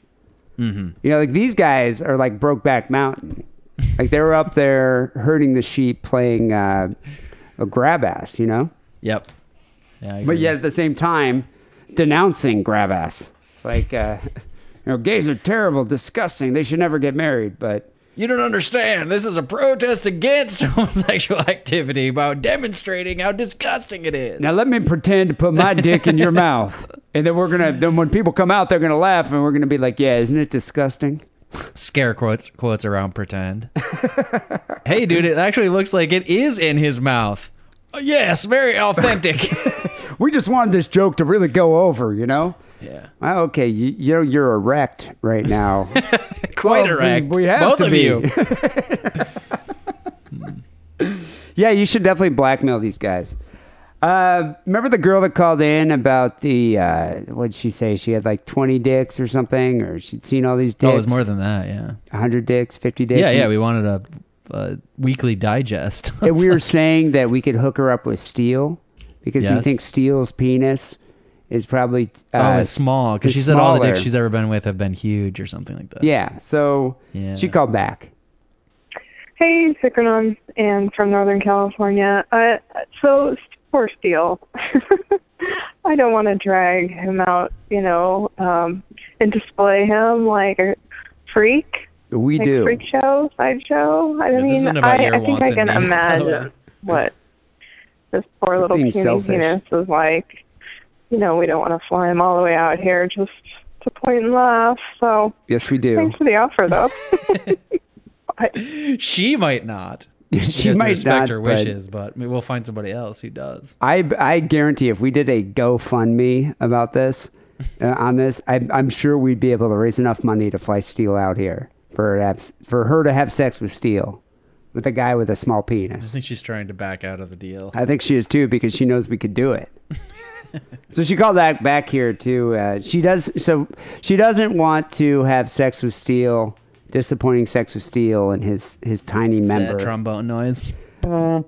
Mm-hmm. You know, like these guys are like Brokeback Mountain, like they were up there herding the sheep, playing a grab ass. You know? Yep. Yeah, but yet at the same time, denouncing grab ass. It's like. You know, gays are terrible, disgusting. They should never get married, but... You don't understand. This is a protest against homosexual activity by demonstrating how disgusting it is. Now, let me pretend to put my dick in your mouth. And then then when people come out, they're going to laugh, and we're going to be like, yeah, isn't it disgusting? Scare quotes around pretend. Hey, dude, it actually looks like it is in his mouth. Oh, yes, very authentic. We just wanted this joke to really go over, you know? Yeah. Well, okay, you know you're erect right now. Quite erect. We have both of you. Yeah, you should definitely blackmail these guys. Remember the girl that called in about the what'd she say? She had like 20 dicks or something, or she'd seen all these dicks. Oh, it was more than that. Yeah, 100 dicks, 50 dicks. Yeah. We wanted a weekly digest. And we were saying that we could hook her up with Steele because we think Steele's penis. Is probably it's small because she said all the dicks she's ever been with have been huge or something like that. Yeah, so she called back. Hey, Sick and Wrong, and from Northern California. So poor Steele, I don't want to drag him out, you know, and display him like a freak. We do freak show, sideshow. I mean, I think I can imagine what this poor little puny penis is like, you know, we don't want to fly him all the way out here just to point and laugh. So yes, we do. Thanks for the offer, though. She might not. She might respect not, her wishes, but we'll find somebody else who does. I guarantee if we did a GoFundMe about this, on this, I'm sure we'd be able to raise enough money to fly Steele out here for her to have sex with Steele, with a guy with a small penis. I think she's trying to back out of the deal. I think she is too, because she knows we could do it. So she called back here too. She doesn't want to have sex with Steele. Disappointing sex with Steele and his tiny member. Sad trombone noise. But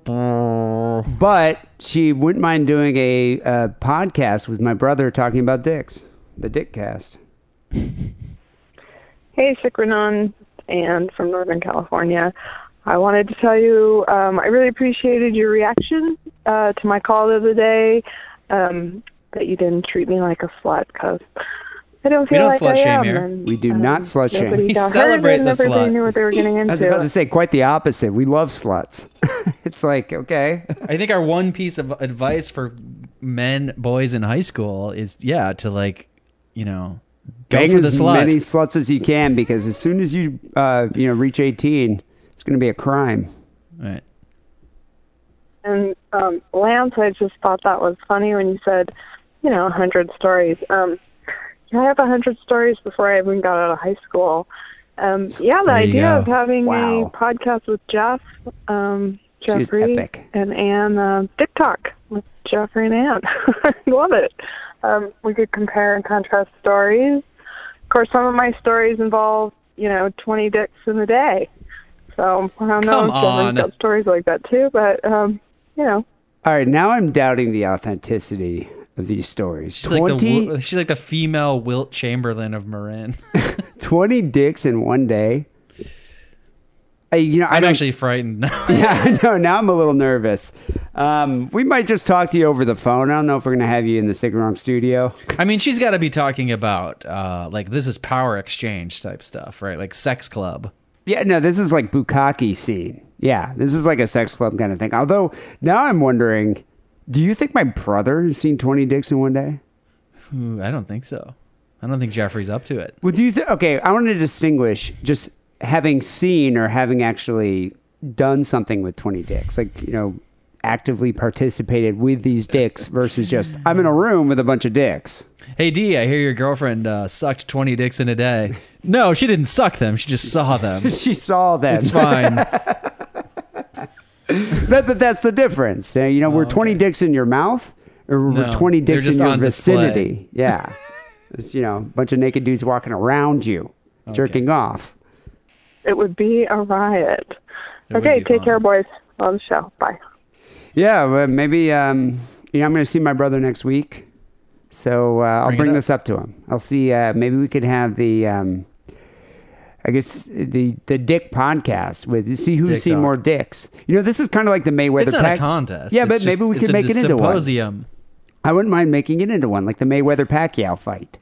she wouldn't mind doing a podcast with my brother talking about dicks. The Dick Cast. Hey, Sikrenon, and from Northern California. I wanted to tell you, I really appreciated your reaction to my call the other day, that you didn't treat me like a slut, because... I don't feel like I am. We do not slut shame. We celebrate the slut. Nobody knew what they were getting into. I was about to say quite the opposite. We love sluts. It's like, okay. I think our one piece of advice for boys in high school is, to go bang for the slut. As many sluts as you can, because as soon as you, reach 18, it's going to be a crime. All right. And Lance, I just thought that was funny when you said, 100 stories. I have 100 stories before I even got out of high school. The idea of having a podcast with Jeff, Jeffrey, and Ann, Dick Talk with Jeffrey and Ann. I love it. We could compare and contrast stories. Of course, some of my stories involve, 20 dicks in a day. So I don't know if Jeffrey's got stories like that too, but, All right, now I'm doubting the authenticity of these stories. She's like the female Wilt Chamberlain of Marin. 20 dicks in one day. I'm actually frightened now. Yeah, I know. Now I'm a little nervous. We might just talk to you over the phone. I don't know if we're going to have you in the Sick and Wrong studio. I mean, she's got to be talking about this is power exchange type stuff, right? Like sex club. Yeah, no, this is like bukkake scene. Yeah, this is like a sex club kind of thing. Although now I'm wondering, do you think my brother has seen 20 dicks in one day? Ooh, I don't think so. I don't think Jeffrey's up to it. Well, okay, I want to distinguish just having seen or having actually done something with 20 dicks. Like, actively participated with these dicks versus just, I'm in a room with a bunch of dicks. Hey, D, I hear your girlfriend sucked 20 dicks in a day. No, she didn't suck them. She just saw them. She saw them. It's fine. But that's the difference. We're 20 dicks in your mouth, or we're 20 dicks in your vicinity. Display. Yeah. It's, a bunch of naked dudes walking around you, jerking off. It would be a riot. Take care, boys. Love the show. Bye. Yeah, well, maybe, I'm going to see my brother next week, so I'll bring this up to him. I'll see, maybe we could have the... I guess the dick podcast with who's seen more dicks. This is kind of like the Mayweather. It's not a contest. Yeah, but maybe we can make it into one. It's a symposium. I wouldn't mind making it into one, like the Mayweather-Pacquiao fight.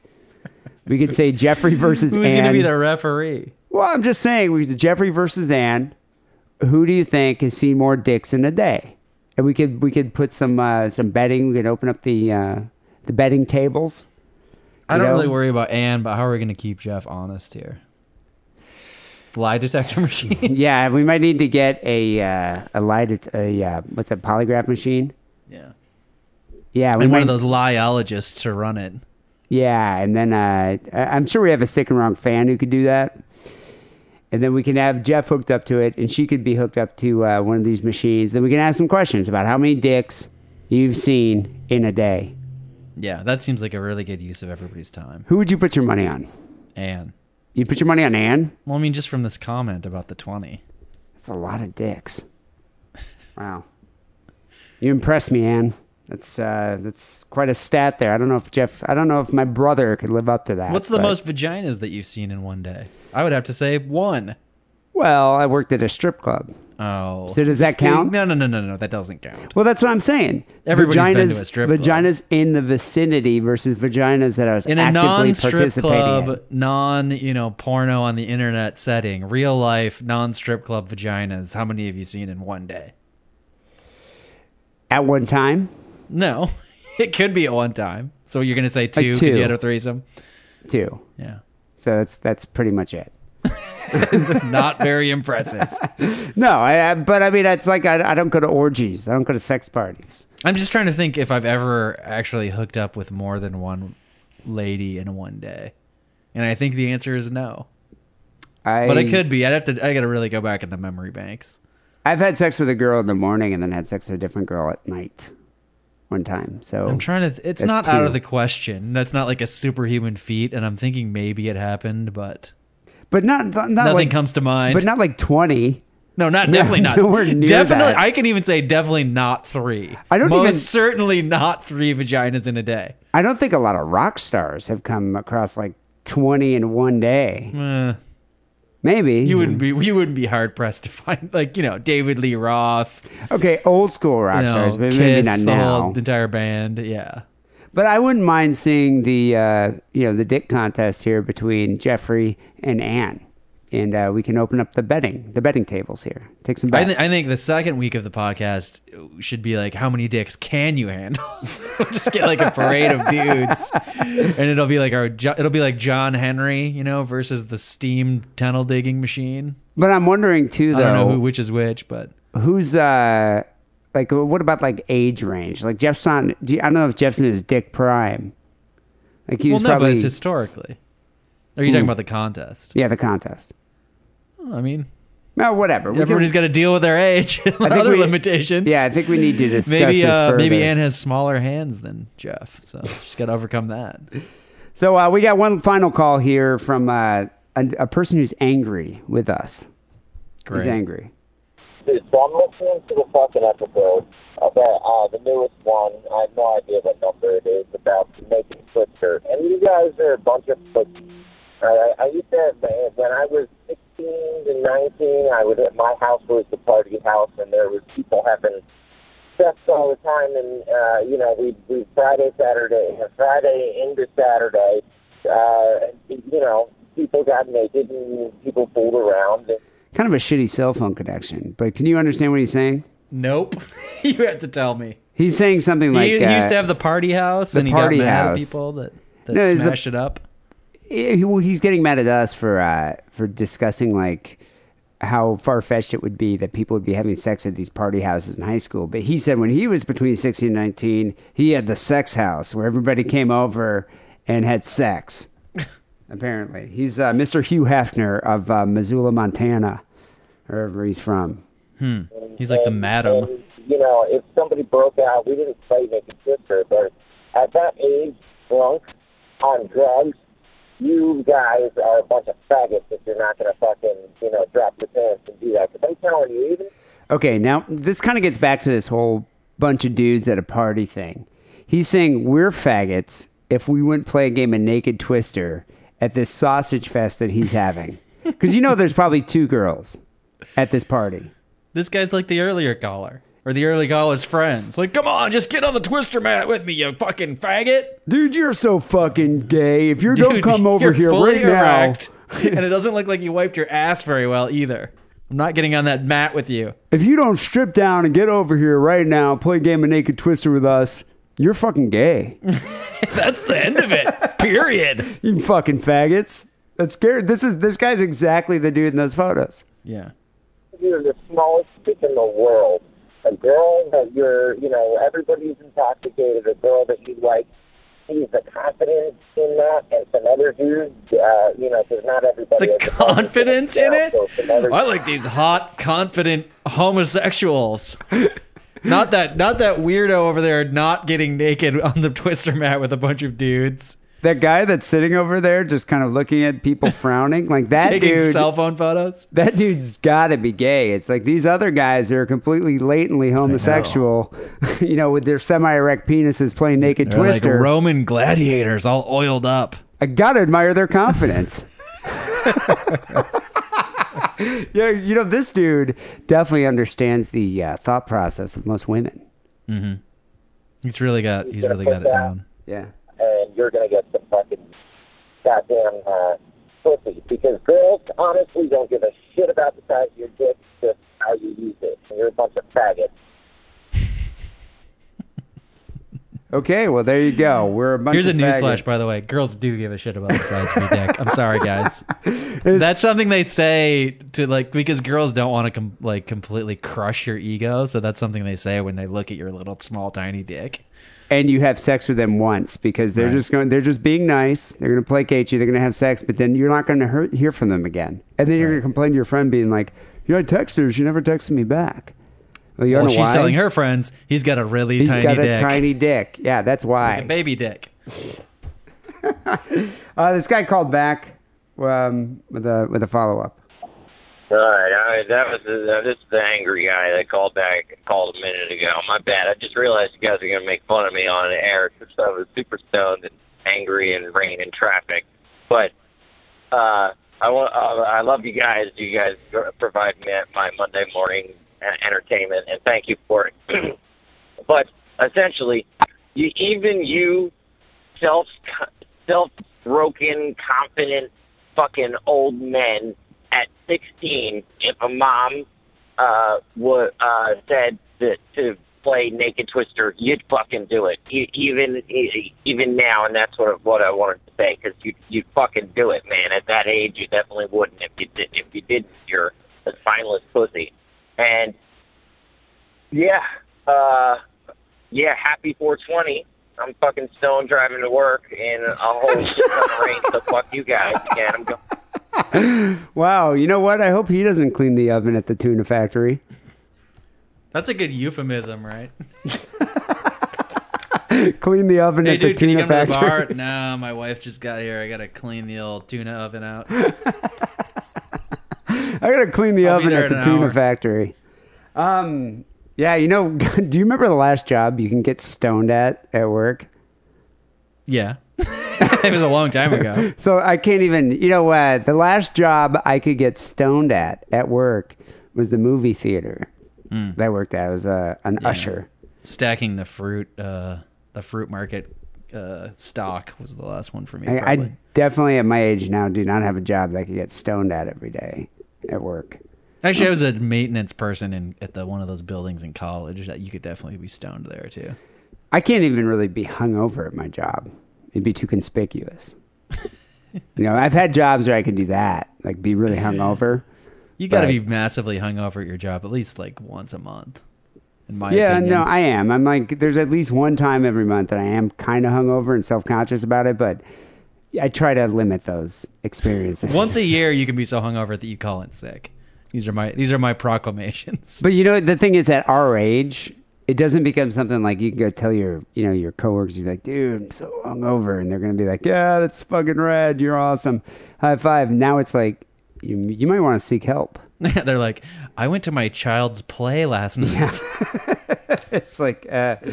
We could say Jeffrey versus Ann. Who's going to be the referee? Well, I'm just saying, Jeffrey versus Ann. Who do you think has seen more dicks in a day? And we could put some betting. We could open up the betting tables. I don't really worry about Ann, but how are we going to keep Jeff honest here? Lie detector machine. Yeah, we might need to get a what's that, polygraph machine? Yeah. Yeah, one of those liologists to run it. Yeah, and then I'm sure we have a Sick and Wrong fan who could do that. And then we can have Jeff hooked up to it, and she could be hooked up to one of these machines. Then we can ask some questions about how many dicks you've seen in a day. Yeah, that seems like a really good use of everybody's time. Who would you put your money on? Anne. You put your money on Ann? Well, I mean, just from this comment about the 20. That's a lot of dicks. Wow. You impressed me, Ann. That's quite a stat there. I don't know if my brother could live up to that. What's the most vaginas that you've seen in one day? I would have to say one. Well, I worked at a strip club. Oh. So does that count? No, that doesn't count. Well, that's what I'm saying. Everybody's been to a strip club. Vaginas in the vicinity versus vaginas that I was in actively participating club, in. Porno on the internet setting, real life, non-strip club vaginas. How many have you seen in one day? At one time? No. It could be at one time. So you're going to say two because you had a threesome? Two. Yeah. So that's pretty much it. Not very impressive. No, but I mean, it's like I don't go to orgies. I don't go to sex parties. I'm just trying to think if I've ever actually hooked up with more than one lady in one day. And I think the answer is no. But it could be. I got to really go back in the memory banks. I've had sex with a girl in the morning and then had sex with a different girl at night one time. So I'm trying to... it's not out of the question. That's not like a superhuman feat. And I'm thinking maybe it happened, but not nothing like, comes to mind. But not like 20. No, definitely not. Nowhere near definitely, that. I can even say definitely not three. Certainly not three vaginas in a day. I don't think a lot of rock stars have come across like 20 in one day. Maybe you wouldn't be hard pressed to find, like, you know, David Lee Roth. Okay, old school rock stars, but Kiss, maybe not now. The whole entire band, yeah. But I wouldn't mind seeing the the dick contest here between Jeffrey and Ann, and we can open up the betting tables here. Take some bets. I think the second week of the podcast should be like, how many dicks can you handle? Just get like a parade of dudes, and it'll be like John Henry, you know, versus the steam tunnel digging machine. But I'm wondering too, though, I don't know which is which, but who's like, what about like age range? Like Jeff's not, I don't know if Jeff's in his dick prime. Like he was probably... but it's historically. Are you talking about the contest? Yeah, the contest. I mean, well, whatever. Everybody's got to deal with their age and other limitations. Yeah, I think we need to discuss this further. Maybe Anne has smaller hands than Jeff, so she's got to overcome that. So we got one final call here from a person who's angry with us. Great. He's angry. Dude, so I'm listening to the fucking episode about the newest one. I have no idea what number it is, about making sweatshirt. And you guys are a bunch of pussies. I used to, when I was 16 and 19, my house was the party house, and there was people having sex all the time. And, we'd Friday into Saturday, people got naked and people fooled around. Kind of a shitty cell phone connection, but can you understand what he's saying? Nope. You have to tell me. He's saying something like he used to have the party house, and he got mad at people that smashed it up. He's getting mad at us for discussing like how far-fetched it would be that people would be having sex at these party houses in high school. But he said when he was between 16 and 19, he had the sex house where everybody came over and had sex. Apparently. He's Mr. Hugh Hefner of Missoula, Montana, wherever he's from. He's like the madam. And, if somebody broke out, we didn't play naked sister, but at that age, drunk, on drugs, you guys are a bunch of faggots if you're not going to fucking, drop your pants and do that. Because I'm telling you, even... Okay, now, this kind of gets back to this whole bunch of dudes at a party thing. He's saying we're faggots if we wouldn't play a game of Naked Twister at this sausage fest that he's having. Because there's probably two girls at this party. This guy's like the earlier caller. Or the early caller's friends. Like, come on, just get on the Twister mat with me, you fucking faggot. Dude, you're so fucking gay. If you don't come over here right erect. Now. And it doesn't look like you wiped your ass very well either. I'm not getting on that mat with you. If you don't strip down and get over here right now and play a game of Naked Twister with us, you're fucking gay. That's the end of it. Period. You fucking faggots. That's scary. This guy's exactly the dude in those photos. Yeah. You're the smallest dick in the world. A girl that you're, everybody's intoxicated, a girl that you like, sees the confidence in that, and some other dudes, because not everybody... The confidence in it? I like these hot, confident homosexuals. not that weirdo over there not getting naked on the Twister mat with a bunch of dudes. That guy that's sitting over there just kind of looking at people frowning, like that dude... Taking cell phone photos? That dude's got to be gay. It's like these other guys are completely latently homosexual, with their semi-erect penises playing Naked Twister. Like Roman gladiators all oiled up. I got to admire their confidence. Yeah, this dude definitely understands the thought process of most women. Mm-hmm. He's really got it down. Yeah. And you're going to get some fucking goddamn pussy. Because girls honestly don't give a shit about the size of your dick, just how you use it. And you're a bunch of faggots. Okay, well, there you go. We're a bunch Here's of a newsflash, by the way. Girls do give a shit about the size of your dick. I'm sorry, guys. That's something they say to, like, because girls don't want to completely crush your ego. So that's something they say when they look at your little small tiny dick. And you have sex with them once because they're they're just being nice. They're going to placate you. They're going to have sex, but then you're not going to hear from them again. And then you're going to complain to your friend being like, you know, I texted her. She never texted me back. Well, she's telling her friends he's got a really tiny dick. He's got a tiny dick. Yeah, that's why. Like a baby dick. This guy called back with a follow-up. All right. This is the angry guy that called a minute ago. My bad. I just realized you guys are going to make fun of me on air because I was super stoned and angry and rain in traffic. But I love you guys. You guys provide me at my Monday morning entertainment, and thank you for it. But essentially, you self-broken, confident fucking old men at 16, if a mom said that to play Naked Twister, you'd fucking do it. Even now, and that's what I wanted to say, because you'd fucking do it, man. At that age, you definitely wouldn't. If you didn't, you're a spineless pussy. And happy 420. I'm fucking stoned driving to work in a whole shit ton of rain. So fuck you guys again. Wow, you know what? I hope he doesn't clean the oven at the tuna factory. That's a good euphemism, right? Clean the oven at the tuna factory. Hey, dude, can you come to the bar? No, my wife just got here. I gotta clean the old tuna oven out. I gotta clean the oven at the tuna factory. Yeah, you know, do you remember the last job you can get stoned at work? Yeah. It was a long time ago. So I can't even, you know what? The last job I could get stoned at work was the movie theater that I worked at. I was an usher. Stacking the fruit market stock was the last one for me. I definitely at my age now do not have a job that I could get stoned at every day at work. Actually, I was a maintenance person at one of those buildings in college that you could definitely be stoned there too. I can't even really be hungover at my job. It'd be too conspicuous. You know, I've had jobs where I could do that, like be really hungover. You got to be massively hungover at your job at least like once a month. In my opinion. No, I am. I'm like, there's at least one time every month that I am kind of hungover and self-conscious about it, but I try to limit those experiences. Once a year, you can be so hungover that you call in sick. These are my proclamations. But you know, the thing is, at our age, it doesn't become something like you can go tell your coworkers. You're like, dude, I'm so hungover, and they're gonna be like, yeah, that's fucking rad. You're awesome. High five. Now it's like you might want to seek help. They're like, I went to my child's play last night. Yeah. It's like,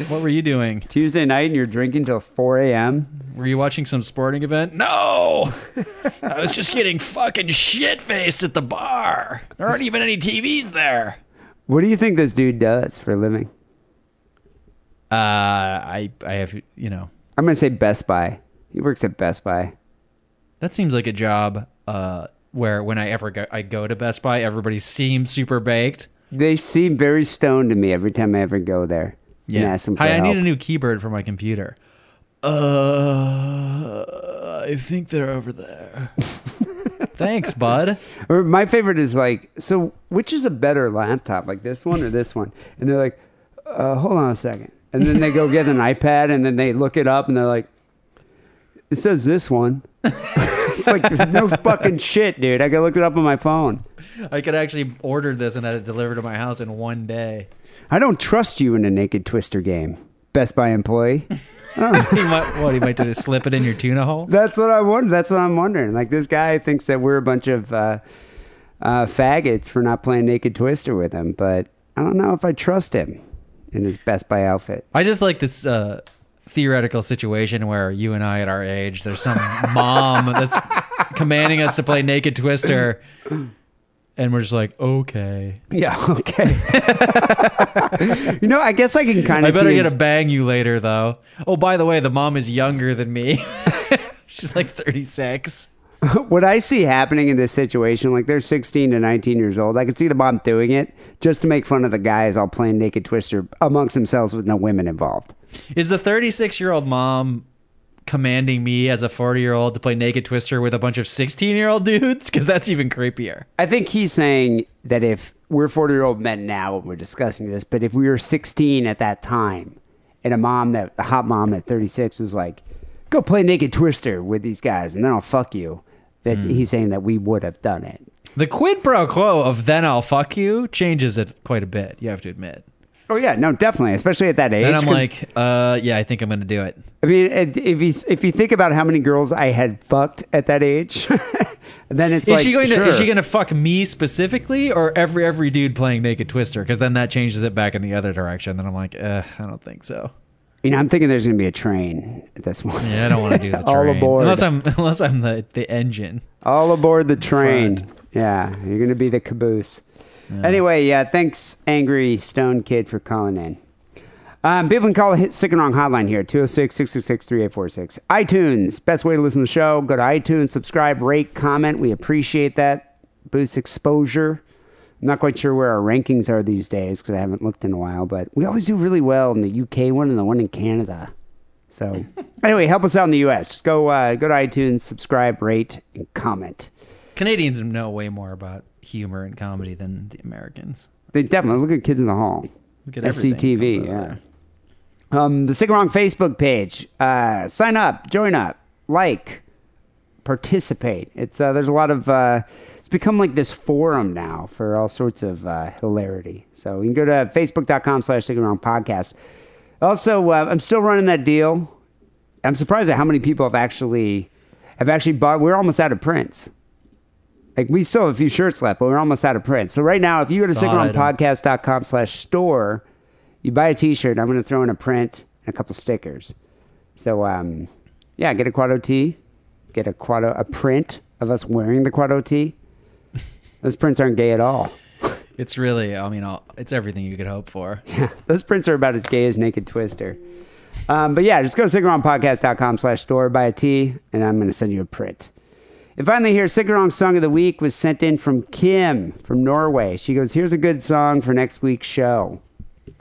what were you doing? Tuesday night and you're drinking till 4 a.m.? Were you watching some sporting event? No! I was just getting fucking shit-faced at the bar. There aren't even any TVs there. What do you think this dude does for a living? I have, you know. I'm going to say Best Buy. He works at Best Buy. That seems like a job, where when I go to Best Buy, everybody seems super baked. They seem very stoned to me every time I ever go there. Yeah. And ask them for help. I need a new keyboard for my computer. I think they're over there. Thanks, bud. Or my favorite is like, so which is a better laptop, like this one or this one? And they're like, hold on a second. And then they go get an iPad and then they look it up and they're like, it says this one. It's like, no fucking shit, dude. I could look it up on my phone. I could actually order this and have it delivered to my house in one day. I don't trust you in a Naked Twister game, Best Buy employee. He might just slip it in your tuna hole? That's what I wonder. That's what I'm wondering. Like, this guy thinks that we're a bunch of faggots for not playing Naked Twister with him, but I don't know if I trust him in his Best Buy outfit. I just like this... theoretical situation where you and I at our age, there's some mom that's commanding us to play Naked Twister and we're just like, okay. Yeah, okay. You know, I guess I can kind of see... I better get a bang you later, though. Oh, by the way, the mom is younger than me. She's like 36. What I see happening in this situation, like they're 16 to 19 years old, I can see the mom doing it just to make fun of the guys all playing Naked Twister amongst themselves with no women involved. Is the 36-year-old mom commanding me as a 40-year-old to play Naked Twister with a bunch of 16-year-old dudes? Because that's even creepier. I think he's saying that if we're 40-year-old men now when we're discussing this, but if we were 16 at that time and a hot mom at 36 was like, go play Naked Twister with these guys and then I'll fuck you, that he's saying that we would have done it. The quid pro quo of then I'll fuck you changes it quite a bit, you have to admit. Oh, yeah. No, definitely. Especially at that age. And I'm like, yeah, I think I'm going to do it. I mean, if you think about how many girls I had fucked at that age, then it's like, is she going to fuck me specifically or every dude playing Naked Twister? Because then that changes it back in the other direction. Then I'm like, I don't think so. You know, I'm thinking there's going to be a train at this one. Yeah, I don't want to do the train. All aboard. Unless I'm the engine. All aboard the train. Front. Yeah, you're going to be the caboose. Yeah. Anyway, yeah, thanks, Angry Stone Kid, for calling in. People can call the Sick and Wrong hotline here, 206-666-3846. iTunes, best way to listen to the show. Go to iTunes, subscribe, rate, comment. We appreciate that. Boosts exposure. I'm not quite sure where our rankings are these days because I haven't looked in a while, but we always do really well in the UK one and the one in Canada. So anyway, help us out in the U.S. Just go to iTunes, subscribe, rate, and comment. Canadians know way more about humor and comedy than the Americans. They definitely look at Kids in the Hall. Look at SCTV, yeah. The Sick and Wrong Facebook page. Sign up, join up, like, participate. It's there's a lot of it's become like this forum now for all sorts of hilarity. So you can go to facebook.com/sickandwrongpodcast. Also, I'm still running that deal. I'm surprised at how many people have actually bought. We're almost out of prints. Like, we still have a few shirts left, but we're almost out of print. So right now, if you go to sickandwrongpodcast.com/store, you buy a t-shirt, and I'm going to throw in a print and a couple stickers. So, yeah, get a Quado tee. Get a print of us wearing the Quado tee. Those prints aren't gay at all. It's really, I mean, it's everything you could hope for. Yeah, those prints are about as gay as Naked Twister. But yeah, just go to sickandwrongpodcast.com/store, buy a tee, and I'm going to send you a print. And finally here, Sick and Wrong Song of the Week was sent in from Kim from Norway. She goes, here's a good song for next week's show.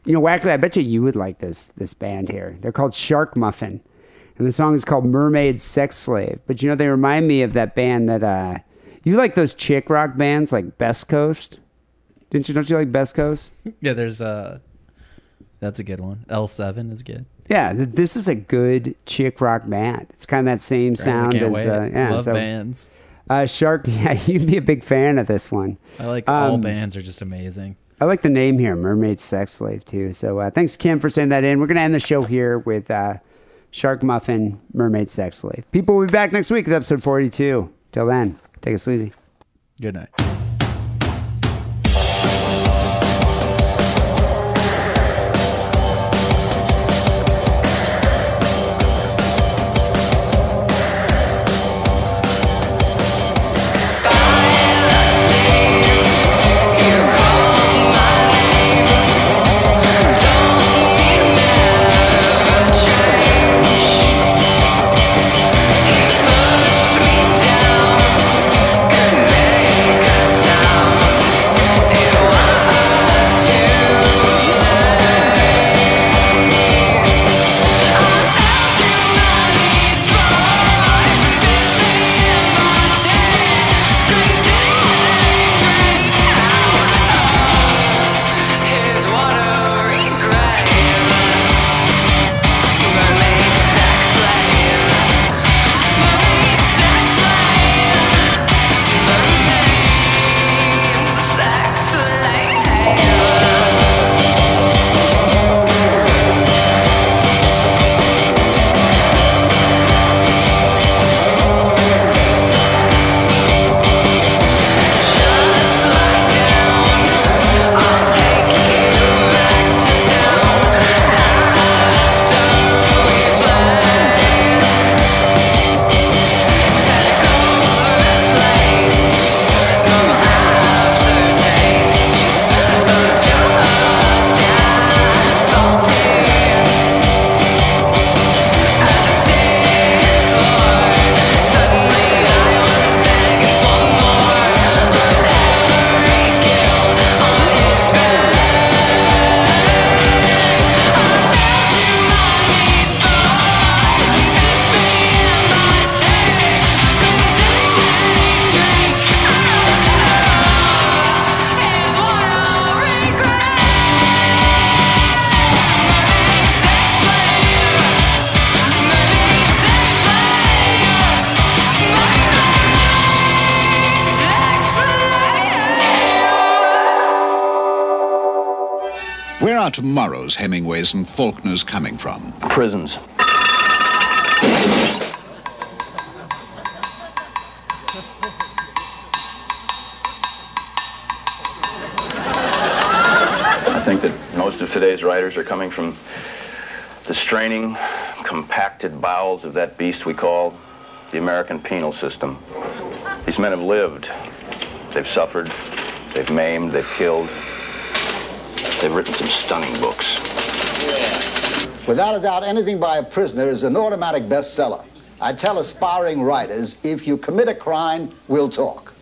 You know, Wackley, I bet you would like this band here. They're called Shark Muffin, and the song is called Mermaid Sex Slave. But, you know, they remind me of that band that, you like those chick rock bands like Best Coast? Don't you like Best Coast? Yeah, there's, that's a good one. L7 is good. Yeah, this is a good chick rock band. It's kind of that same sound as love bands. Shark, yeah, you'd be a big fan of this one. I like all bands are just amazing. I like the name here, Mermaid Sex Slave too. So thanks, Kim, for sending that in. We're gonna end the show here with Shark Muffin, Mermaid Sex Slave. People will be back next week with episode 42. Till then, take it sleazy. Good night. Yes. Where are tomorrow's Hemingways and Faulkners coming from? Prisons. I think that most of today's writers are coming from the straining, compacted bowels of that beast we call the American penal system. These men have lived. They've suffered. They've maimed. They've killed. They've written some stunning books. Without a doubt, anything by a prisoner is an automatic bestseller. I tell aspiring writers, if you commit a crime, we'll talk.